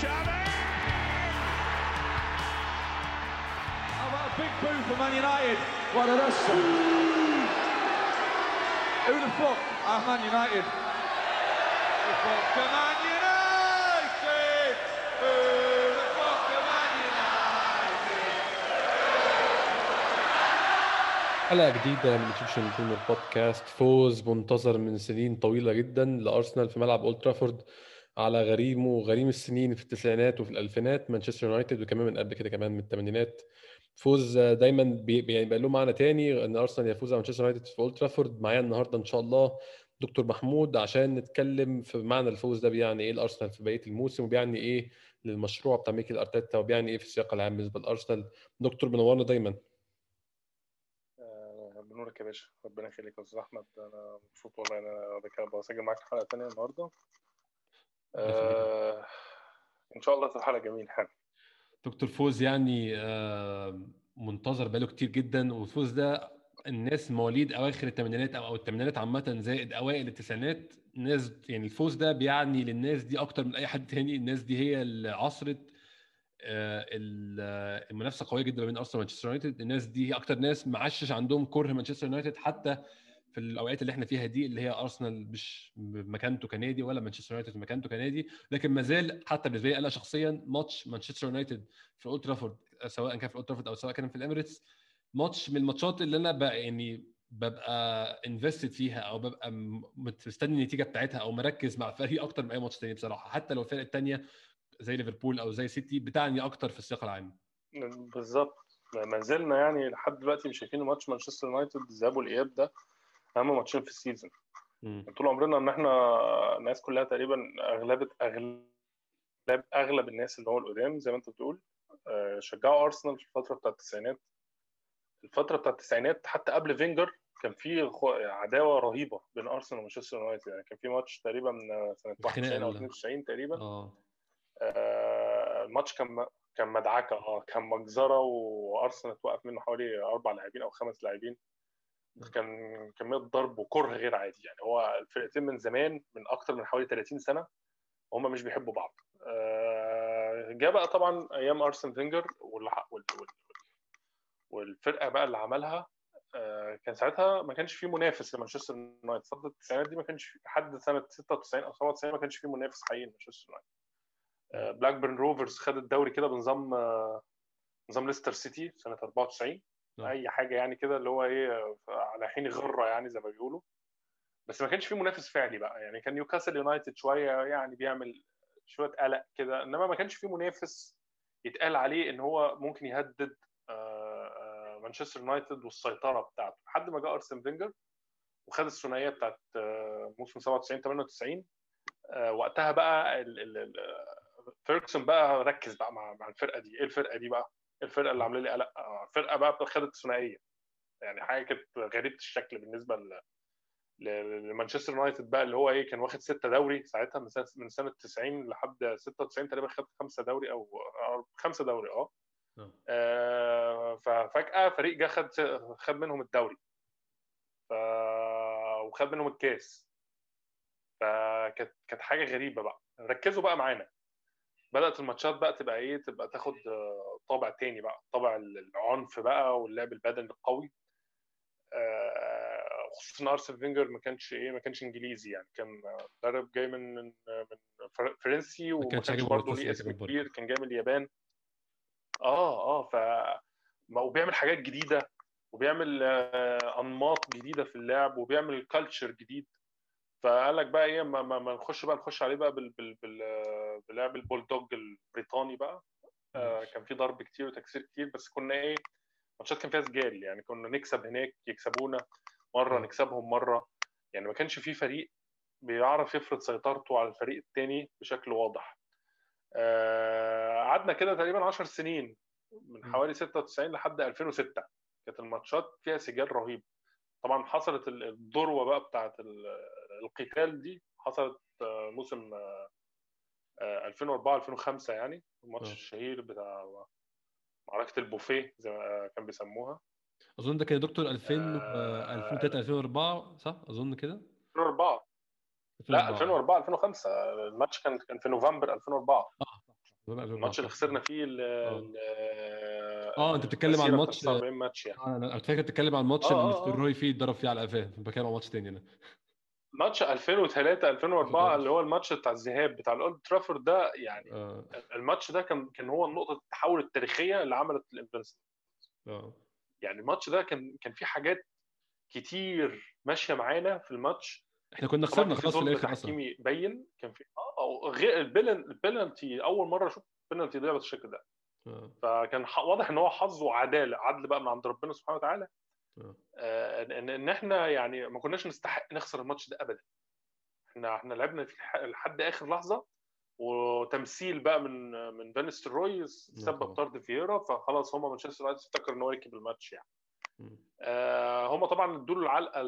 Xavi! Oh, what a big boo for Man United. What a rush. Who the fuck are Man United? Who the fuck are Man United? Who the fuck are Man United? حلقة جديدة من إيجيبشن بريمير بودكاست. فوز منتظر من سنين طويلة جدا لأرسنال في ملعب أولد ترافورد على غريمه غريم السنين في التسعينات وفي الألفينات مانشستر يونايتد، وكمان من قبل كده كمان من الثمانينات. فوز دايما بيقول له معنا تاني ان ارسنال يفوز على مانشستر يونايتد في اولد ترافورد. معايا النهارده ان شاء الله دكتور محمود عشان نتكلم في معنى الفوز ده، بيعني ايه الارسنال في بقيه الموسم، وبيعني ايه للمشروع بتاع ميكيل ارتيتا، وبيعني ايه في السياق العام بالنسبه لارسنال. دكتور منورنا دايما. بنورك يا باشا، ربنا يخليك يا استاذ احمد. انا مبسوط والله ان انا بسجل معاك الحلقه الثانيه النهارده. ان شاء الله تبقى حلقه جميله. دكتور فوز يعني منتظر بقاله كتير جدا، والفوز ده الناس مواليد اواخر الثمانينات او الثمانينات عامه زائد اوائل التسعينات، الناس يعني الفوز ده بيعني للناس دي اكتر من اي حد تاني. الناس دي هي اللي عصرت المنافسه قويه جدا بين ارسنال ومانشستر يونايتد. الناس دي هي اكتر ناس معشش عندهم كره مانشستر يونايتد حتى في الاوقات اللي احنا فيها دي، اللي هي ارسنال مش مكانته كنادي ولا مانشستر يونايتد مكانته كنادي. لكن ما زال حتى بالنسبه لي انا شخصيا ماتش مانشستر يونايتد في اولد ترافورد، سواء كان في اولد ترافورد او سواء كان في الاميريتس، ماتش من الماتشات اللي انا بقى يعني ببقى انفستد فيها او ببقى مستني النتيجه بتاعتها او مركز مع فريق اكتر من اي ماتش ثاني بصراحه، حتى لو الفرق الثانيه زي ليفربول او زي سيتي بتعني اكتر في السياق العام. بالظبط، ما زلنا يعني لحد دلوقتي مش شايفين ماتش مانشستر يونايتد الذهاب والاياب ده اهم ماتشين في السيزون. طول عمرنا ان احنا الناس كلها تقريبا اغلب الناس اللي هو القدام زي ما انت بتقول شجعوا ارسنال في الفتره بتاعه التسعينات. حتى قبل فينجر كان في عداوه رهيبه بين ارسنال ومانشستر يونايتد، يعني كان في ماتش تقريبا سنه 91 او 92 تقريبا. الماتش كان مدعكه، كان مجزره، وارسنال توقف منه حوالي 4 لاعبين أو 5 لاعبين. كان كمية ضرب وكره غير عادي. يعني هو الفرقتين من زمان، من أكتر من حوالي 30 سنة هما مش بيحبوا بعض. جاء بقى طبعا أيام أرسن فينجر والفرقة بقى اللي عملها. كان ساعتها ما كانش فيه منافس لمانشستر يونايتد. صدت التسعينات دي ما كانش فيه حد، سنة 96 أو 97 ما كانش فيه منافس حقيقي لمانشستر يونايتد. بلاك بيرن روفرز خد الدوري كده بنظام ليستر سيتي سنة 94. اي حاجه يعني كده اللي هو ايه على حين غره يعني زي ما بيقولوا، بس ما كانش فيه منافس فعلي بقى. يعني كان نيوكاسل يونايتد شويه يعني بيعمل شويه قلق كده، انما ما كانش فيه منافس يتقال عليه ان هو ممكن يهدد مانشستر يونايتد والسيطره بتاعته، لحد ما جاء ارسن فينجر وخد الثنائيه بتاعت موسم 97 98. وقتها بقى فيرجسون بقى ركز بقى مع الفرقه دي. ايه الفرقه دي بقى؟ الفرقه اللي عامله لي قلق فرقه بقى خدت ثنائيه، يعني حاجه كانت غريبه الشكل بالنسبه لمانشستر يونايتد بقى، اللي هو ايه كان واخد 6 دوري ساعتها، من سنه 90 لحد 96 تقريبا خد 5 دوري. ففجاه فريق جه خد منهم الدوري وخد منهم الكاس. فكانت حاجه غريبه بقى. ركزوا بقى معانا، بدات الماتشات بقى تبقى ايه، تبقى تاخد طابع تاني بقى، طابع العنف بقى واللعب البدني القوي. خصوصا ارسن فينجر ما كانش انجليزي، يعني كان مدرب جاي من فرنسي، وما كانش برضه ليه اسم كبير، كان جاي من اليابان. ف وبيعمل حاجات جديده، وبيعمل انماط جديده في اللعب، وبيعمل كالتشر جديد. فقال لك بقى ايه ما نخش عليه بقى بلعب البولدوج البريطاني بقى. كان في ضرب كتير وتكسير كتير، بس كنا ايه ماتشات كان فيها سجال، يعني كنا نكسب هناك يكسبونا مره نكسبهم مره. يعني ما كانش في فريق بيعرف يفرض سيطرته على الفريق التاني بشكل واضح. قعدنا كده تقريبا 10 سنين من حوالي 96 لحد 2006 كانت الماتشات فيها سجال رهيب. طبعا حصلت الذروه بقى بتاعه القتال دي، حصلت موسم 2004 2005، يعني الماتش الشهير بتاع معركه البوفيه زي ما كان بيسموها. اظن ده كان دكتور 2003 2004 صح؟ اظن كده 2004. لا 2004 2005 الماتش كان في نوفمبر 2004. الماتش اللي خسرنا فيه انت بتتكلم عن ماتش 40 ماتش يعني. انا فاكر بتتكلم عن ماتش اللي مستر روي فيه اتضرب فيه على قفاه، بكلم عن ماتش تاني انا، ماتش 2003 2004 اللي هو الماتش بتاع الذهاب بتاع الاولد ترافورد ده يعني الماتش ده كان هو النقطه التحول التاريخيه اللي عملت الانفنس يعني. الماتش ده كان في حاجات كتير ماشيه معانا في الماتش، احنا كنا خسرنا خلاص في الاخر اصلا باين كان في غير البلنتي اول مره اشوف البلنتي ضيع بالشكل ده فكان واضح ان هو حظ وعداله، عدل بقى من عند ربنا سبحانه وتعالى ان احنا يعني ما كناش نستحق نخسر الماتش ده ابدا. احنا لعبنا في لحد اخر لحظه، وتمثيل بقى من فينيس روي سبب طرد فييرا، فخلاص هم مانشستر يونايتد افتكر ان هو يكسب الماتش يعني. هم طبعا ادوا العلقه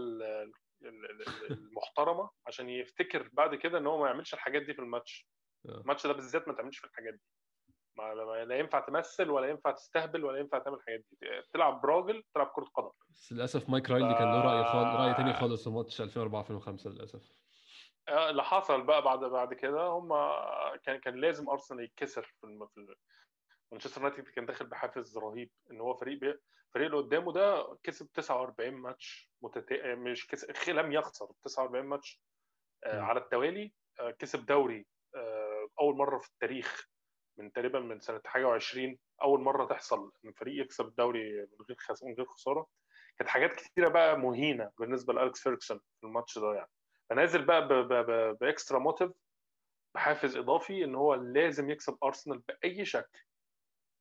المحترمه عشان يفتكر بعد كده ان هو ما يعملش الحاجات دي في الماتش. الماتش ده بالذات ما تعملش في الحاجات دي، لا ينفع تمثل ولا ينفع تستهبل ولا ينفع تعمل الحاجات دي، تلعب براجل تلعب كرة قدم. بس للاسف مايك رايلي كان له رأي تاني خالص في ماتش 2004 2005 للاسف. اللي حصل بقى بعد كده هم كان لازم ارسنال يتكسر في مانشستر يونايتد كان داخل بحافز رهيب ان هو فريق اللي قدامه ده كسب 49 ماتش مش كسب، لم يخسر 49 ماتش على التوالي، كسب دوري اول مره في التاريخ من تقريبا من سنه حاجه 20 اول مره تحصل ان فريق يكسب الدوري من غير خساره. كانت حاجات كتيره بقى مهينه بالنسبه لالكس فيركسون في الماتش ده يعني، فنازل بقى باكسترا موتيف بحافز اضافي ان هو لازم يكسب ارسنال باي شكل.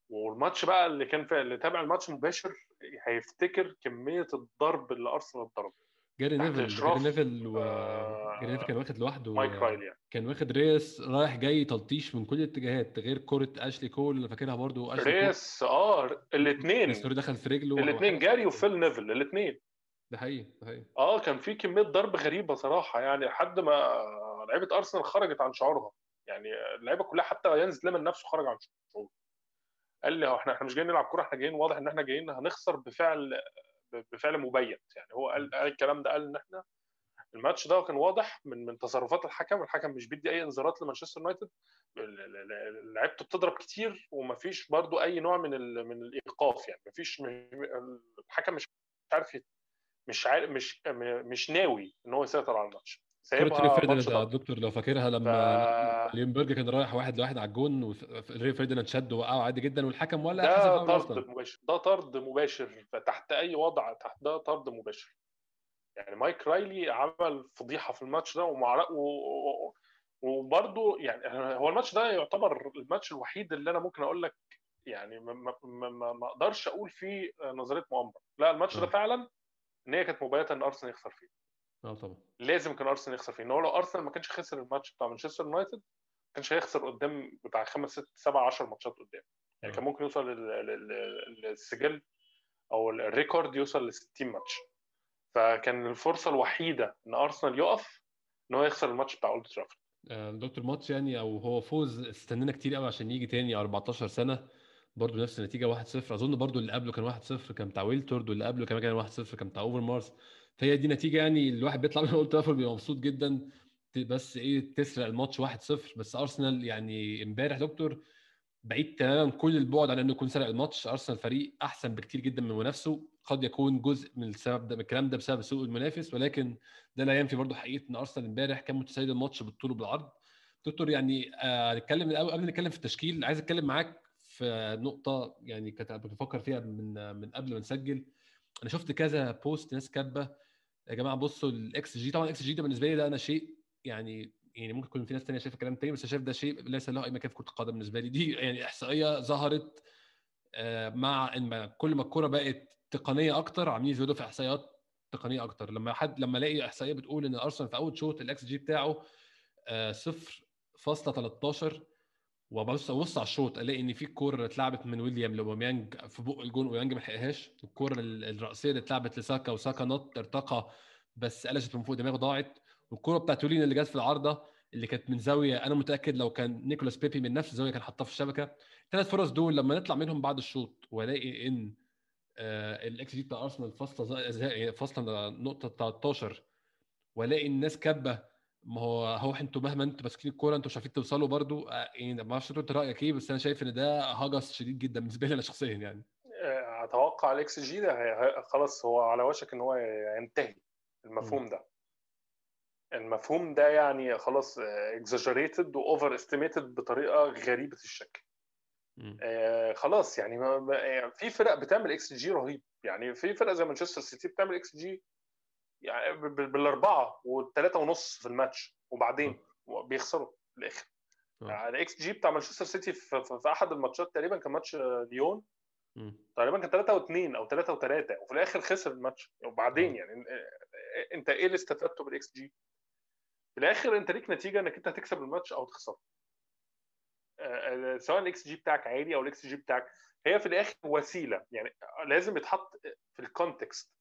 والماتش بقى اللي تابع الماتش مباشر هيفتكر كميه الضرب اللي ارسنال اتضرب. جاري نيفل كان واخد لوحده مايك رايلي يعني. كان واخد ريس رايح جاي تلطيش من كل الاتجاهات، غير كرة اشلي كول اللي فاكرها برضو اشلي ريس الاثنين السوري دخل في رجله، الاثنين جاري وفيل نيفل الاثنين ده حقيقي كان في كمية ضرب غريبة صراحة يعني، لحد ما لعيبة ارسنال خرجت عن شعورها يعني، اللعيبة كلها حتى ينزل لمن نفسه خرج عن شعوره، قال لي احنا مش جايين نلعب كرة، احنا جايين واضح ان احنا جايين هنخسر بفعل مبين يعني. هو قال الكلام ده، قال ان احنا الماتش ده كان واضح من تصرفات الحكم مش بيدي اي انذارات لمانشستر يونايتد، لعبته بتضرب كتير ومفيش برضو اي نوع من الايقاف يعني، مفيش الحكم مش ناوي ان هو يسيطر على الماتش. سايبها الدكتور لو فاكرها لما ليمبرج كان رايح 1-1 على الجون وريو فيرديناند شد وقعه عادي جدا والحكم ولا حسب فاول اصلا. ده طرد مباشر تحت اي وضع، ده طرد مباشر يعني. مايك رايلي عمل فضيحه في الماتش ده، وبرده يعني هو الماتش ده يعتبر الماتش الوحيد اللي انا ممكن اقول لك يعني ما اقدرش اقول فيه نظريه مؤامره، لا الماتش ده فعلا ان هي كانت مبيته ان ارسنال يخسر فيه. طبعا لازم كان ارسنال يخسر فيه، ان هو لو ارسنال ما كانش خسر الماتش بتاع مانشستر يونايتد ما كانش هيخسر قدام بتاع 5 6 7 10 ماتشات قدام يعني. كان ممكن يوصل للسجل او الريكورد يوصل ل 60 ماتش، فكان الفرصه الوحيده ان ارسنال يقف ان هو يخسر الماتش بتاع اولد ترافورد. دكتور ماتش يعني او هو فوز استنينا كتير قوي عشان يجي تاني 14 سنه برضو نفس النتيجه 1-0، اظن برضو اللي قبله كان 1-0 كان بتاع ويلتورد، واللي قبله كمان كان 1-0 كان بتاع اوفر مارس، فهي دي نتيجه يعني الواحد بيطلع من اولد ترافورد بيبقى مبسوط جدا، بس تسرق الماتش 1-0. بس ارسنال يعني امبارح دكتور بعيد تماما كل البعد عن انه يكون سرق الماتش، ارسنال فريق احسن بكتير جدا من منافسه، قد يكون جزء من السبب ده من الكلام ده بسبب سوء المنافس، ولكن ده لا ينفي برضو حقيقه ان ارسنال امبارح كان متسيد الماتش بالطول وبالعرض. دكتور يعني هنتكلم الاول قبل ما نتكلم في التشكيل، عايز اتكلم معاك في نقطه يعني كنت بفكر فيها من قبل ما نسجل. انا شفت كذا بوست ناس كاتبه يا جماعه بصوا الاكس جي، طبعا الاكس جي ده بالنسبه لي ده انا شيء يعني ممكن يكون في ناس ثانيه شايفه كلام ثاني، بس انا شايف ده شيء ليس له اي مكان في كره القدم بالنسبه لي. دي يعني احصائيه ظهرت مع ان كل ما الكره بقت تقنيه اكتر عاملين يزودوا في احصائيات تقنيه اكتر. لما الاقي احصائيه بتقول ان ارسنال في اول شوط الاكس جي بتاعه 0.13 وبص على الشوط الاقي ان في كوره اتلعبت من ويليام لوباميانج في بق الجون ويانج ما لحقهاش، الكوره الراسيه اللي اتلعبت لساكا وساكا نط ارتقى بس قلشت من فوق دماغه ضاعت، والكوره بتاعت تولين اللي جت في العارضه اللي كانت من زاويه انا متاكد لو كان نيكولاس بيبي من نفس الزاويه كان حطها في الشبكه. الثلاث فرص دول لما نطلع منهم بعد الشوط والاقي ان الاكس جي بتاع ارسنال فاصله نقطه 13 والاقي الناس كبه ما هو انتوا مهما انتوا ماسكين الكوره انتوا مش عارفين توصلوا برضو. يعني ما اعرفش انت رايك ايه، بس انا شايف ان ده هجس شديد جدا بالنسبه لي انا شخصيا. يعني اتوقع الاكس جي ده خلاص هو على وشك ان هو ينتهي. المفهوم ده يعني خلاص اكزاجريتد واوفر استيميتد بطريقه غريبه الشكل. خلاص يعني في فرق بتعمل اكس جي رهيب، يعني في فرق زي مانشستر سيتي بتعمل اكس جي يعني بالاربعه والثلاثه ونص في الماتش وبعدين بيخسروا في الاخر. الاكس جي بتاع مانشستر سيتي في احد الماتشات تقريبا كان ماتش ليون تقريبا كان 3-2 او 3-3 وفي الاخر خسر الماتش. وبعدين يعني انت ايه اللي استفدته بالاكس جي؟ في الاخر انت ليك نتيجه انك انت هتكسب الماتش او تخسر، سواء الاكس جي بتاعك عالي او الاكس جي بتاعك. هي في الاخر وسيله، يعني لازم يتحط في الكونتكست،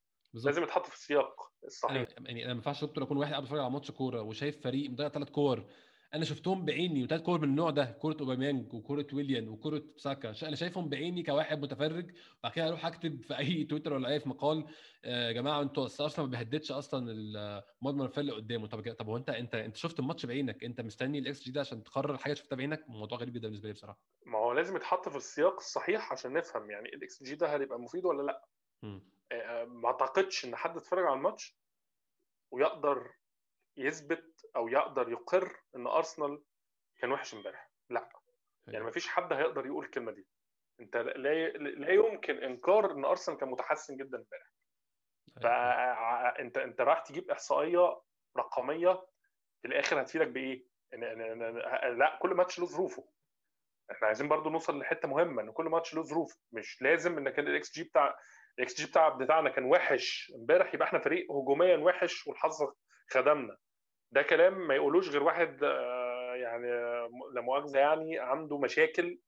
لازم يتحط في السياق الصحيح. يعني انا ما ينفعش اكون واحد قاعد بتفرج على ماتش كوره وشايف فريق مضيع 3 كور انا شفتهم بعيني، و3 كور من النوع ده، كوره اوباميانج وكوره ويليان وكوره ساكا، انا شايفهم بعيني كواحد متفرج. وبعد كده اروح اكتب في اي تويتر ولا اي في مقال يا جماعه انتوا اصلا ما بيهددش اصلا المضمر الفريق قدامه. طب هو انت شفت الماتش بعينك، انت مستني الاكس جي ده عشان تقرر حاجه شفتها بعينك؟ الموضوع غريب جدا بالنسبه لي بصراحه. ما هو لازم يتحط في السياق الصحيح عشان نفهم يعني الاكس جي ده هيبقى مفيد ولا لا. ما اعتقدش ان حد اتفرج على الماتش ويقدر يثبت او يقدر يقر ان ارسنال كان وحش امبارح، لا. يعني مفيش حد هيقدر يقول الكلمه دي. انت لا يمكن انكار ان ارسنال كان متحسن جدا امبارح. فانت راح تجيب احصائيه رقميه في الاخر هتفيدك بايه؟ لا، كل ماتش له ظروفه. احنا عايزين برضو نوصل لحته مهمه، ان كل ماتش له ظروف. مش لازم ان كان الاكس جي بتاعنا كان وحش امبارح يبقى احنا فريق هجوميا وحش والحظ خدمنا. ده كلام ما يقولوش غير واحد يعني لا مؤاخذه يعني عنده مشاكل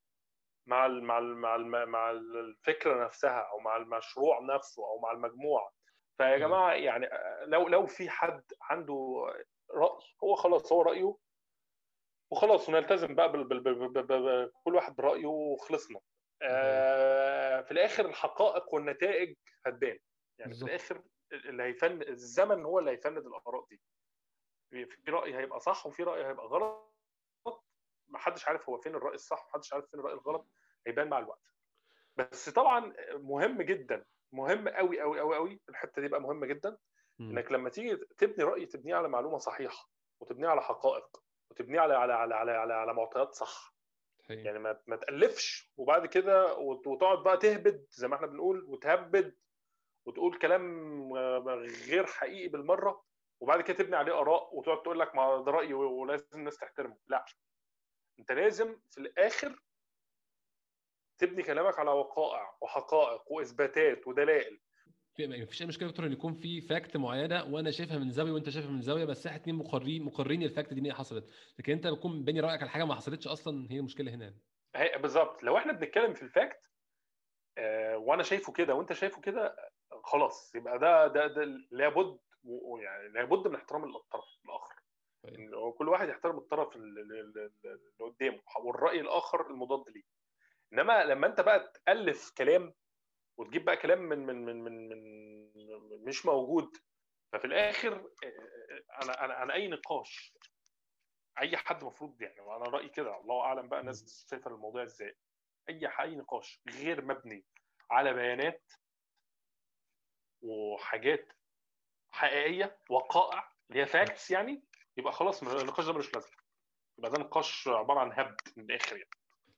مع ال مع ال مع ال مع الفكره نفسها او مع المشروع نفسه او مع المجموعه. فيا جماعه يعني لو في حد عنده راي، هو خلاص هو رايه وخلاص، ونلتزم بقى كل واحد برايه وخلصنا. في الاخر الحقائق والنتائج هتبان. يعني في الاخر اللي هيفند الزمن هو اللي هيفند الاراء دي. في راي هيبقى صح وفي راي هيبقى غلط، محدش عارف هو فين الراي الصح ومحدش عارف فين الراي الغلط، هيبان مع الوقت. بس طبعا مهم جدا، مهم قوي قوي قوي قوي الحته دي بقى مهمه جدا، انك لما تيجي تبني راي تبنيه على معلومه صحيحه وتبنيه على حقائق وتبنيه على على على على, على, على معطيات صح. يعني ما تألفش وبعد كده وتقعد بقى تهبد زي ما احنا بنقول وتهبد وتقول كلام غير حقيقي بالمره وبعد كده تبني عليه اراء وتقعد تقول لك ما ده رايي ولازم الناس تحترمه. لا، انت لازم في الاخر تبني كلامك على وقائع وحقائق واثباتات ودلائل. مفيش اي مشكله دكتور ان يكون في فاكت معينه وانا شايفها من زاويه وانت شايفها من زاويه، بس احنا اتنين مقررين الفاكت دي ان هي حصلت، لكن انت بتكون بني رايك على حاجه ما حصلتش اصلا. هي المشكله هنا بالظبط. لو احنا بنتكلم في الفاكت وانا شايفه كده وانت شايفه كده، خلاص يبقى ده لابد، ويعني لابد من احترام الطرف الاخر. يعني كل واحد يحترم الطرف اللي قدامه والراي الاخر المضاد ليه. انما لما انت بقى تالف كلام وتجيب بقى كلام من من من من, من مش موجود، ففي الاخر انا اي نقاش اي حد المفروض يعني، وانا رايي كده، الله اعلم بقى الناس شايفه الموضوع ازاي، اي نقاش غير مبني على بيانات وحاجات حقيقيه وقائع اللي هي فاكتس يعني، يبقى خلاص النقاش ده ملوش لازمه، يبقى ده نقاش عباره عن هبد من الاخر يعني.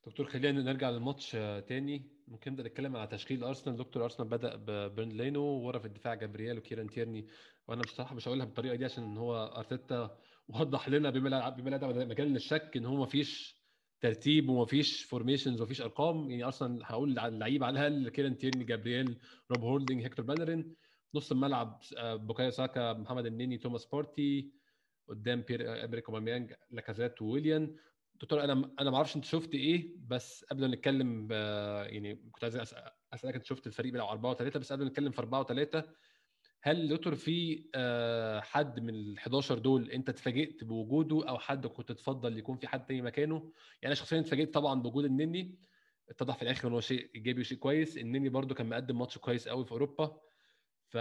دكتور خلينا نرجع للماتش تاني، ممكن نبدا نتكلم على تشكيل ارسنال. دكتور ارسنال بدا ببرنلينو ورا في الدفاع جابرييل وكيران تيرني، وانا بصراحه مش هقولها بالطريقه دي عشان هو ارتيتا وضح لنا بما لا مجال للشك ان هو مفيش ترتيب ومفيش فورميشنز ومفيش ارقام. يعني ارسنال هقول على اللعيبه على الاقل كيران تيرني، جابرييل، روب هولدنج، هيكتور بانرين. نص الملعب بوكايو ساكا، محمد النني، توماس بارتي، قدام بيريك اوباميانج، لاكازيت، وويليان. دكتور انا ما اعرفش انت شفت ايه، بس قبل ما نتكلم يعني كنت عايز اسالك انت شفت الفريق بيلعب 4-3، بس قبل ما نتكلم في 4-3 هل دكتور في حد من ال 11 دول انت اتفاجئت بوجوده او حد كنت تفضل يكون في حد تاني مكانه؟ يعني شخصيا اتفاجئت طبعا بوجود النني، اتضح في الاخر ان هو شيء ايجابي وشيء كويس. النني برده كان مقدم ماتش كويس قوي في اوروبا، ف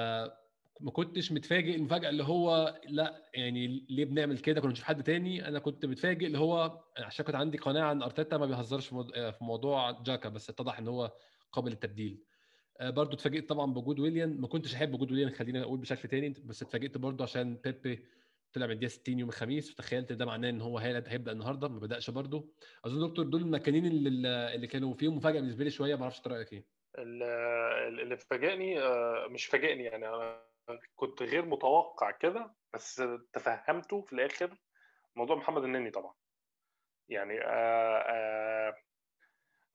ما كنتش متفاجئ المفاجاه اللي هو لا يعني ليه بنعمل كده، كنا نشوف حد تاني. انا كنت متفاجئ اللي هو عشان كنت عندي قناعه ان ارتيتا ما بيهزرش في موضوع جاكا، بس اتضح ان هو قابل للتبديل. برضو اتفاجئت طبعا بوجود ويليان، ما كنتش احب وجود ويليان خلينا اقول بشكل تاني، بس اتفاجئت برضو عشان بيبي طلع من الدقيقه 60 يوم الخميس، فتخيلت ده معناه ان هو هيبدا النهارده، ما بداش برضو. اظن دكتور دول المكانين اللي كانوا فيهم مفاجاه بالنسبه لي شويه، ما اعرفش رايك ايه. اللي فاجئني مش فاجئني يعني، انا كنت غير متوقع كده بس تفهمته في الاخر، موضوع محمد النني طبعا. يعني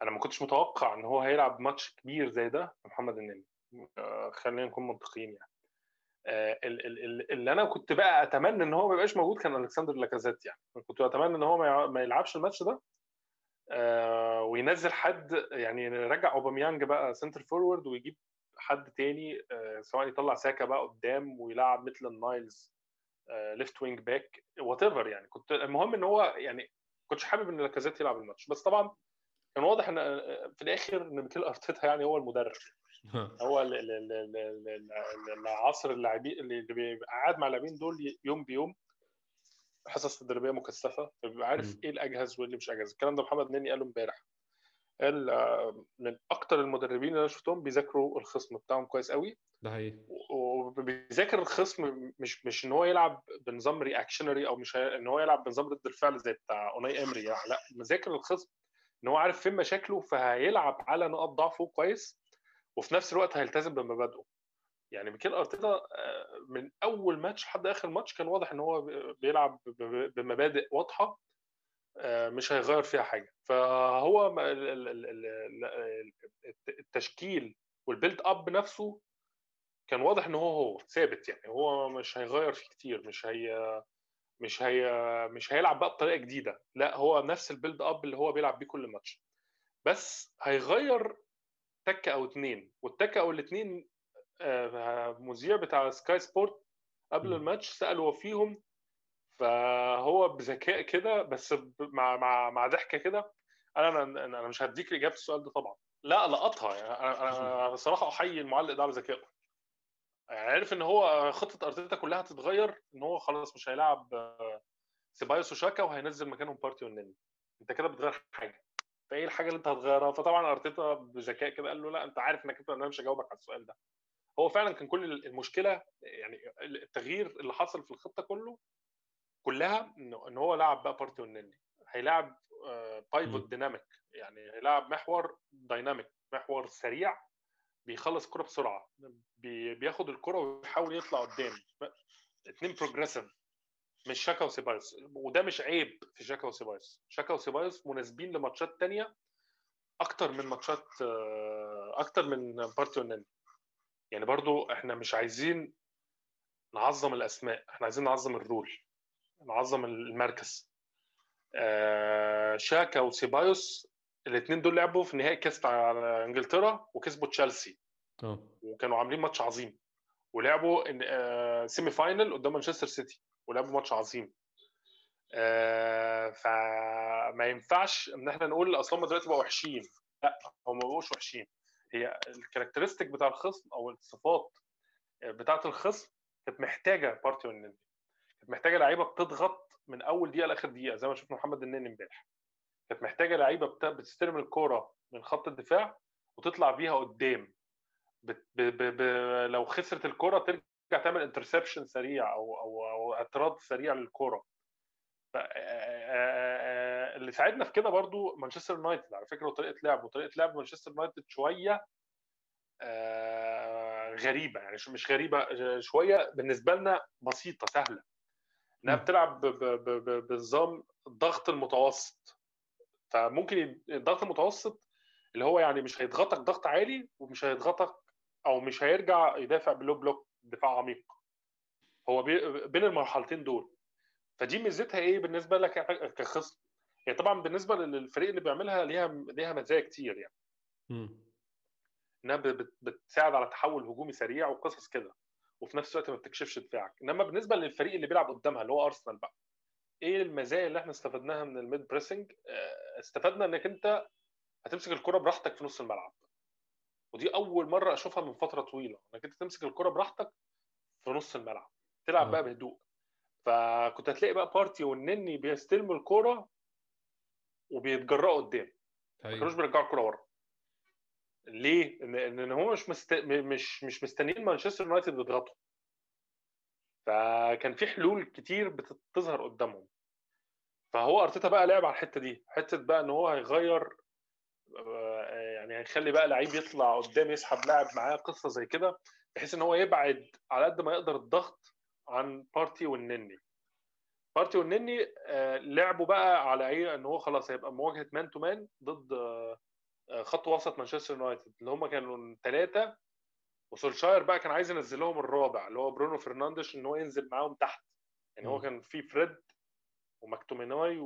انا ما كنتش متوقع ان هو هيلعب ماتش كبير زي ده محمد النني، خلينا نكون منطقيين يعني. اللي انا كنت بقى اتمنى ان هو ما يبقاش موجود كان الكسندر لاكازيت، يعني كنت اتمنى ان هو ما يلعبش الماتش ده وينزل حد، يعني يرجع اوباميانج بقى سنتر فورورد ويجيب حد تاني، سواء يطلع ساكا بقى قدام ويلعب مثل النايلز ليفت وينج باك وات ايفر. يعني كنت المهم ان هو يعني كنتش حابب ان لاكازيت يلعب الماتش، بس طبعا كان واضح ان في الاخر ان ميكيل ارتيتا يعني هو المدرب، هو العصر اللاعبين اللي بيبقى قاعد مع اللاعبين دول يوم بيوم، حصص تدريبيه مكثفه، بيبقى عارف ايه الاجهز وايه اللي مش اجهز. الكلام ده محمد نني قاله امبارح، قال من اكتر المدربين اللي انا شفتهم بيذاكروا الخصم بتاعهم كويس قوي. ده هي وبيذاكر الخصم مش ان هو يلعب بنظام رياكشنري، او مش ان هو يلعب بنظام ضد الفعل زي بتاع اوناي امري يعني. لا، مذاكر الخصم ان هو عارف فين مشاكله، فهيلعب على نقاط ضعفه كويس، وفي نفس الوقت هيلتزم بمبادئه. يعني ميكيل ارتيتا من اول ماتش لحد اخر ماتش كان واضح ان هو بيلعب بمبادئ واضحه مش هيغير فيها حاجه. فهو التشكيل والبيلد اب نفسه كان واضح ان هو ثابت، يعني هو مش هيغير فيه كتير، مش هيلعب بقى بطريقه جديده، لا هو نفس البيلد اب اللي هو بيلعب بيه كل ماتش، بس هيغير تكه او اتنين. والتكه او الاتنين مذيع بتاع سكاي سبورت قبل الماتش سالوا فيهم، فهو بذكاء كده بس مع ضحكه كده، انا مش هديك اجابه السؤال ده طبعا، لا لقطها. يعني انا بصراحه احيي المعلق ده على ذكائه، يعني عارف ان هو خطه ارتيتا كلها هتتغير، ان هو خلاص مش هيلعب سيبايوس وشاكا وهينزل مكانهم بارتي والنني، انت كده بتغير حاجه، فايه الحاجه اللي انت هتغيرها؟ فطبعا ارتيتا بذكاء كده قال له لا انت عارف انك انت انا مش هجاوبك على السؤال ده. هو فعلا كان كل المشكله يعني التغيير اللي حصل في الخطه كلها ان هو لعب بقى بارتي والنني، هيلعب بايفوت ديناميك، يعني هيلعب محور دايناميك، محور سريع بيخلص كرة بسرعه، بياخد الكرة ويحاول يطلع قدام، اتنين بروجريسيف مش شاكا وسيبايوس. وده مش عيب في شاكا وسيبايوس، شاكا وسيبايوس مناسبين لماتشات تانية اكتر من بارتي والنني. يعني برضو احنا مش عايزين نعظم الاسماء، احنا عايزين نعظم الرول، نعظم المركز. شاكا وسيبايوس الاثنين دول لعبوا في نهائي كاس بتاع انجلترا وكسبوا تشيلسي، وكانوا عاملين ماتش عظيم، ولعبوا سيمي فاينل قدام مانشستر سيتي ولعبوا ماتش عظيم. فما ينفعش ان احنا نقول اصلا دلوقتي بقوا وحشين، لا هم ما بقوش وحشين. هي الكاركترستيك بتاع الخصم او الصفات بتاعه الخصم كانت محتاجه بارتي والنني، كانت محتاجه لعيبه بتضغط من اول دقيقه لاخر دقيقه زي ما شفنا محمد النني امبارح، كانت محتاجه لعيبه بتستلم الكوره من خط الدفاع وتطلع بيها قدام، لو خسرت الكوره ترجع تعمل انترسبشن سريع او اطراد سريع للكوره. اللي ساعدنا في كده برضو مانشستر يونايتد على فكره، وطريقه لعب مانشستر يونايتد شويه غريبه، يعني مش غريبه شويه بالنسبه لنا، بسيطه سهله، انها بتلعب بنظام الضغط المتوسط. فممكن الضغط المتوسط اللي هو يعني مش هيضغطك ضغط عالي، ومش هيضغطك او مش هيرجع يدافع بلوك دفاع عميق، هو بين المرحلتين دول. فدي ميزتها ايه بالنسبه لك كخصم؟ هي طبعا بالنسبه للفريق اللي بيعملها ليها مزايا كتير، يعني انها بتساعد على تحول هجومي سريع وقصص كده، وفي نفس الوقت ما بتكشفش دفاعك. انما بالنسبه للفريق اللي بيلعب قدامها اللي هو ارسنال بقى، ايه المزايا اللي احنا استفدناها من الميد بريسنج؟ استفدنا انك انت هتمسك الكره براحتك في نص الملعب، ودي اول مره اشوفها من فتره طويله، انك انت تمسك الكره براحتك في نص الملعب، تلعب بقى بهدوء. فكنت هتلاقي بقى بارتي والنني بيستلموا الكوره وبيتجرأوا قدام، ما كانوش بيرجعوا الكوره ورا. ليه؟ ان هم مش مستنيين مانشستر يونايتد يضغطوا، فكان في حلول كتير بتظهر قدامهم. فهو ارتيتا بقى لعب على الحته دي، حته بقى ان هو هيغير، يعني هيخلي بقى لعيب يطلع قدام يسحب لاعب معاه، قصه زي كده، بحيث ان هو يبعد على قد ما يقدر الضغط عن بارتي والنني. بارتي والنني لعبوا بقى على ايه؟ ان هو خلاص هيبقى مواجهه مان تو مان ضد خط وسط مانشستر يونايتد اللي هم كانوا 3، وسولشاير بقى كان عايز ينزل لهم الرابع اللي هو برونو فرنانديش، ان هو ينزل معاهم تحت. يعني هو كان في فريد ومكتوميناي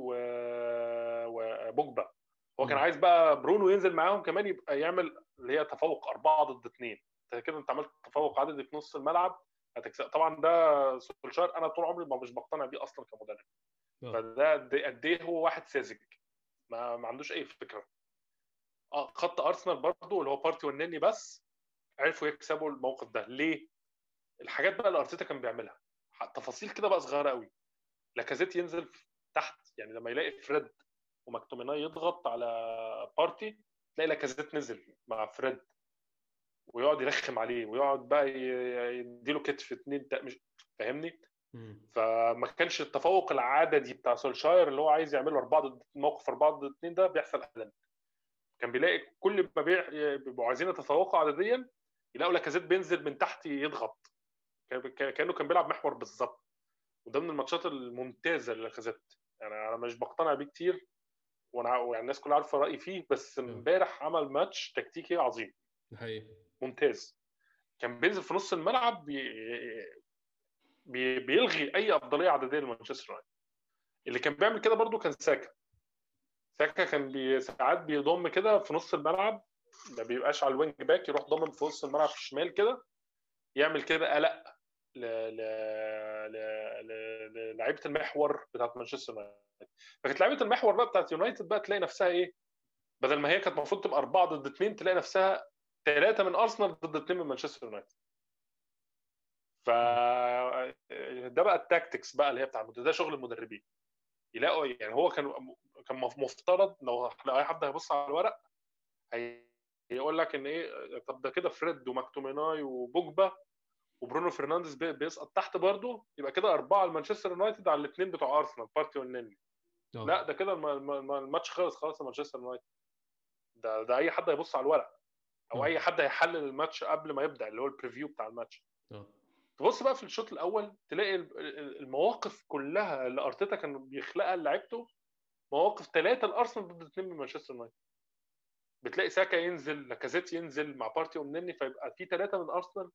وبوجبا، هو كان عايز بقى برونو ينزل معاهم كمان، يبقى يعمل اللي هي تفوق 4-2. انت كده انت عملت تفوق عددي في نص الملعب، هتكسب. طبعا ده سولشاير انا طول عمري ما مش بقتنع بيه اصلا كمدرب، فده قد ايه هو واحد ساذج ما عندوش اي فكره. خط ارسنال برضو اللي هو بارتي والنني بس عرفوا يكسبوا الموقف ده. ليه؟ الحاجات بقى اللي ارتيتا كان بيعملها، تفاصيل كده بقى صغيره قوي. لاكازيت ينزل تحت، يعني لما يلاقي فريد ومكتوميناي يضغط على بارتي، تلاقي لاكازيت نزل مع فريد ويقعد يرخم عليه ويقعد بقى يديله كتف 2، مش فاهمني؟ فما كانش التفوق العددي بتاع سولشاير اللي هو عايز يعمله 4-2 ده بيحصل ابدا. كان بيلاقي كل ما بيبقوا عايزين يتفوقوا عدديا يلاقوا لاكازيت بينزل من تحت يضغط، كانه كان بيلعب محور بالظبط. وده من الماتشات الممتازه لاكازيت، يعني انا مش بقتنع بيه كتير، وانا يعني الناس كلها عارفه رايي فيه، بس امبارح عمل ماتش تكتيكي عظيم حقيقي ممتاز. كان بينزل في نص الملعب بيلغي اي افضليه عدديه لمانشستر يونايتد. اللي كان بيعمل كده برضو كان ساكا كان ساعات بيضم كده في نص الملعب، ما بيبقاش على الوينج باك، يروح ضم في نص الملعب في الشمال كده، يعمل كده قلق لعيبه المحور بتاعت مانشستر يونايتد. فكانت لعيبه المحور بقى بتاعت يونايتد بقى تلاقي نفسها ايه، بدل ما هي كانت المفروض تبقى 4-2 تلاقي نفسها 3 من ارسنال ضد 2 من مانشستر يونايتد. ف ده بقى التاكتكس بقى اللي هي بتاع ده شغل المدربين يلاقوا. يعني هو كان مفترض لو اي حد هيبص على الورق هيقول لك ان ايه، طب ده كده فريد وماكتوميناي وبوجبا وبرونو فرنانديز بيسقط تحت برضه، يبقى كده 4 لمانشستر يونايتد على الاثنين بتوع ارسنال بارتي والنني. لا ده كده الماتش خلص خلاص مانشستر يونايتد. ده اي حد هيبص على الورق او اي حد هيحلل الماتش قبل ما يبدا اللي هو البريفيو بتاع الماتش. تبص بقى في الشوط الاول تلاقي المواقف كلها اللي ارتيتا كان بيخلقها لعيبته مواقف 3 الارسنال ضد 2 من مانشستر يونايتد. بتلاقي ساكا ينزل، لاكازيت ينزل مع بارتي ومنني، فيبقى في 3 من ارسنال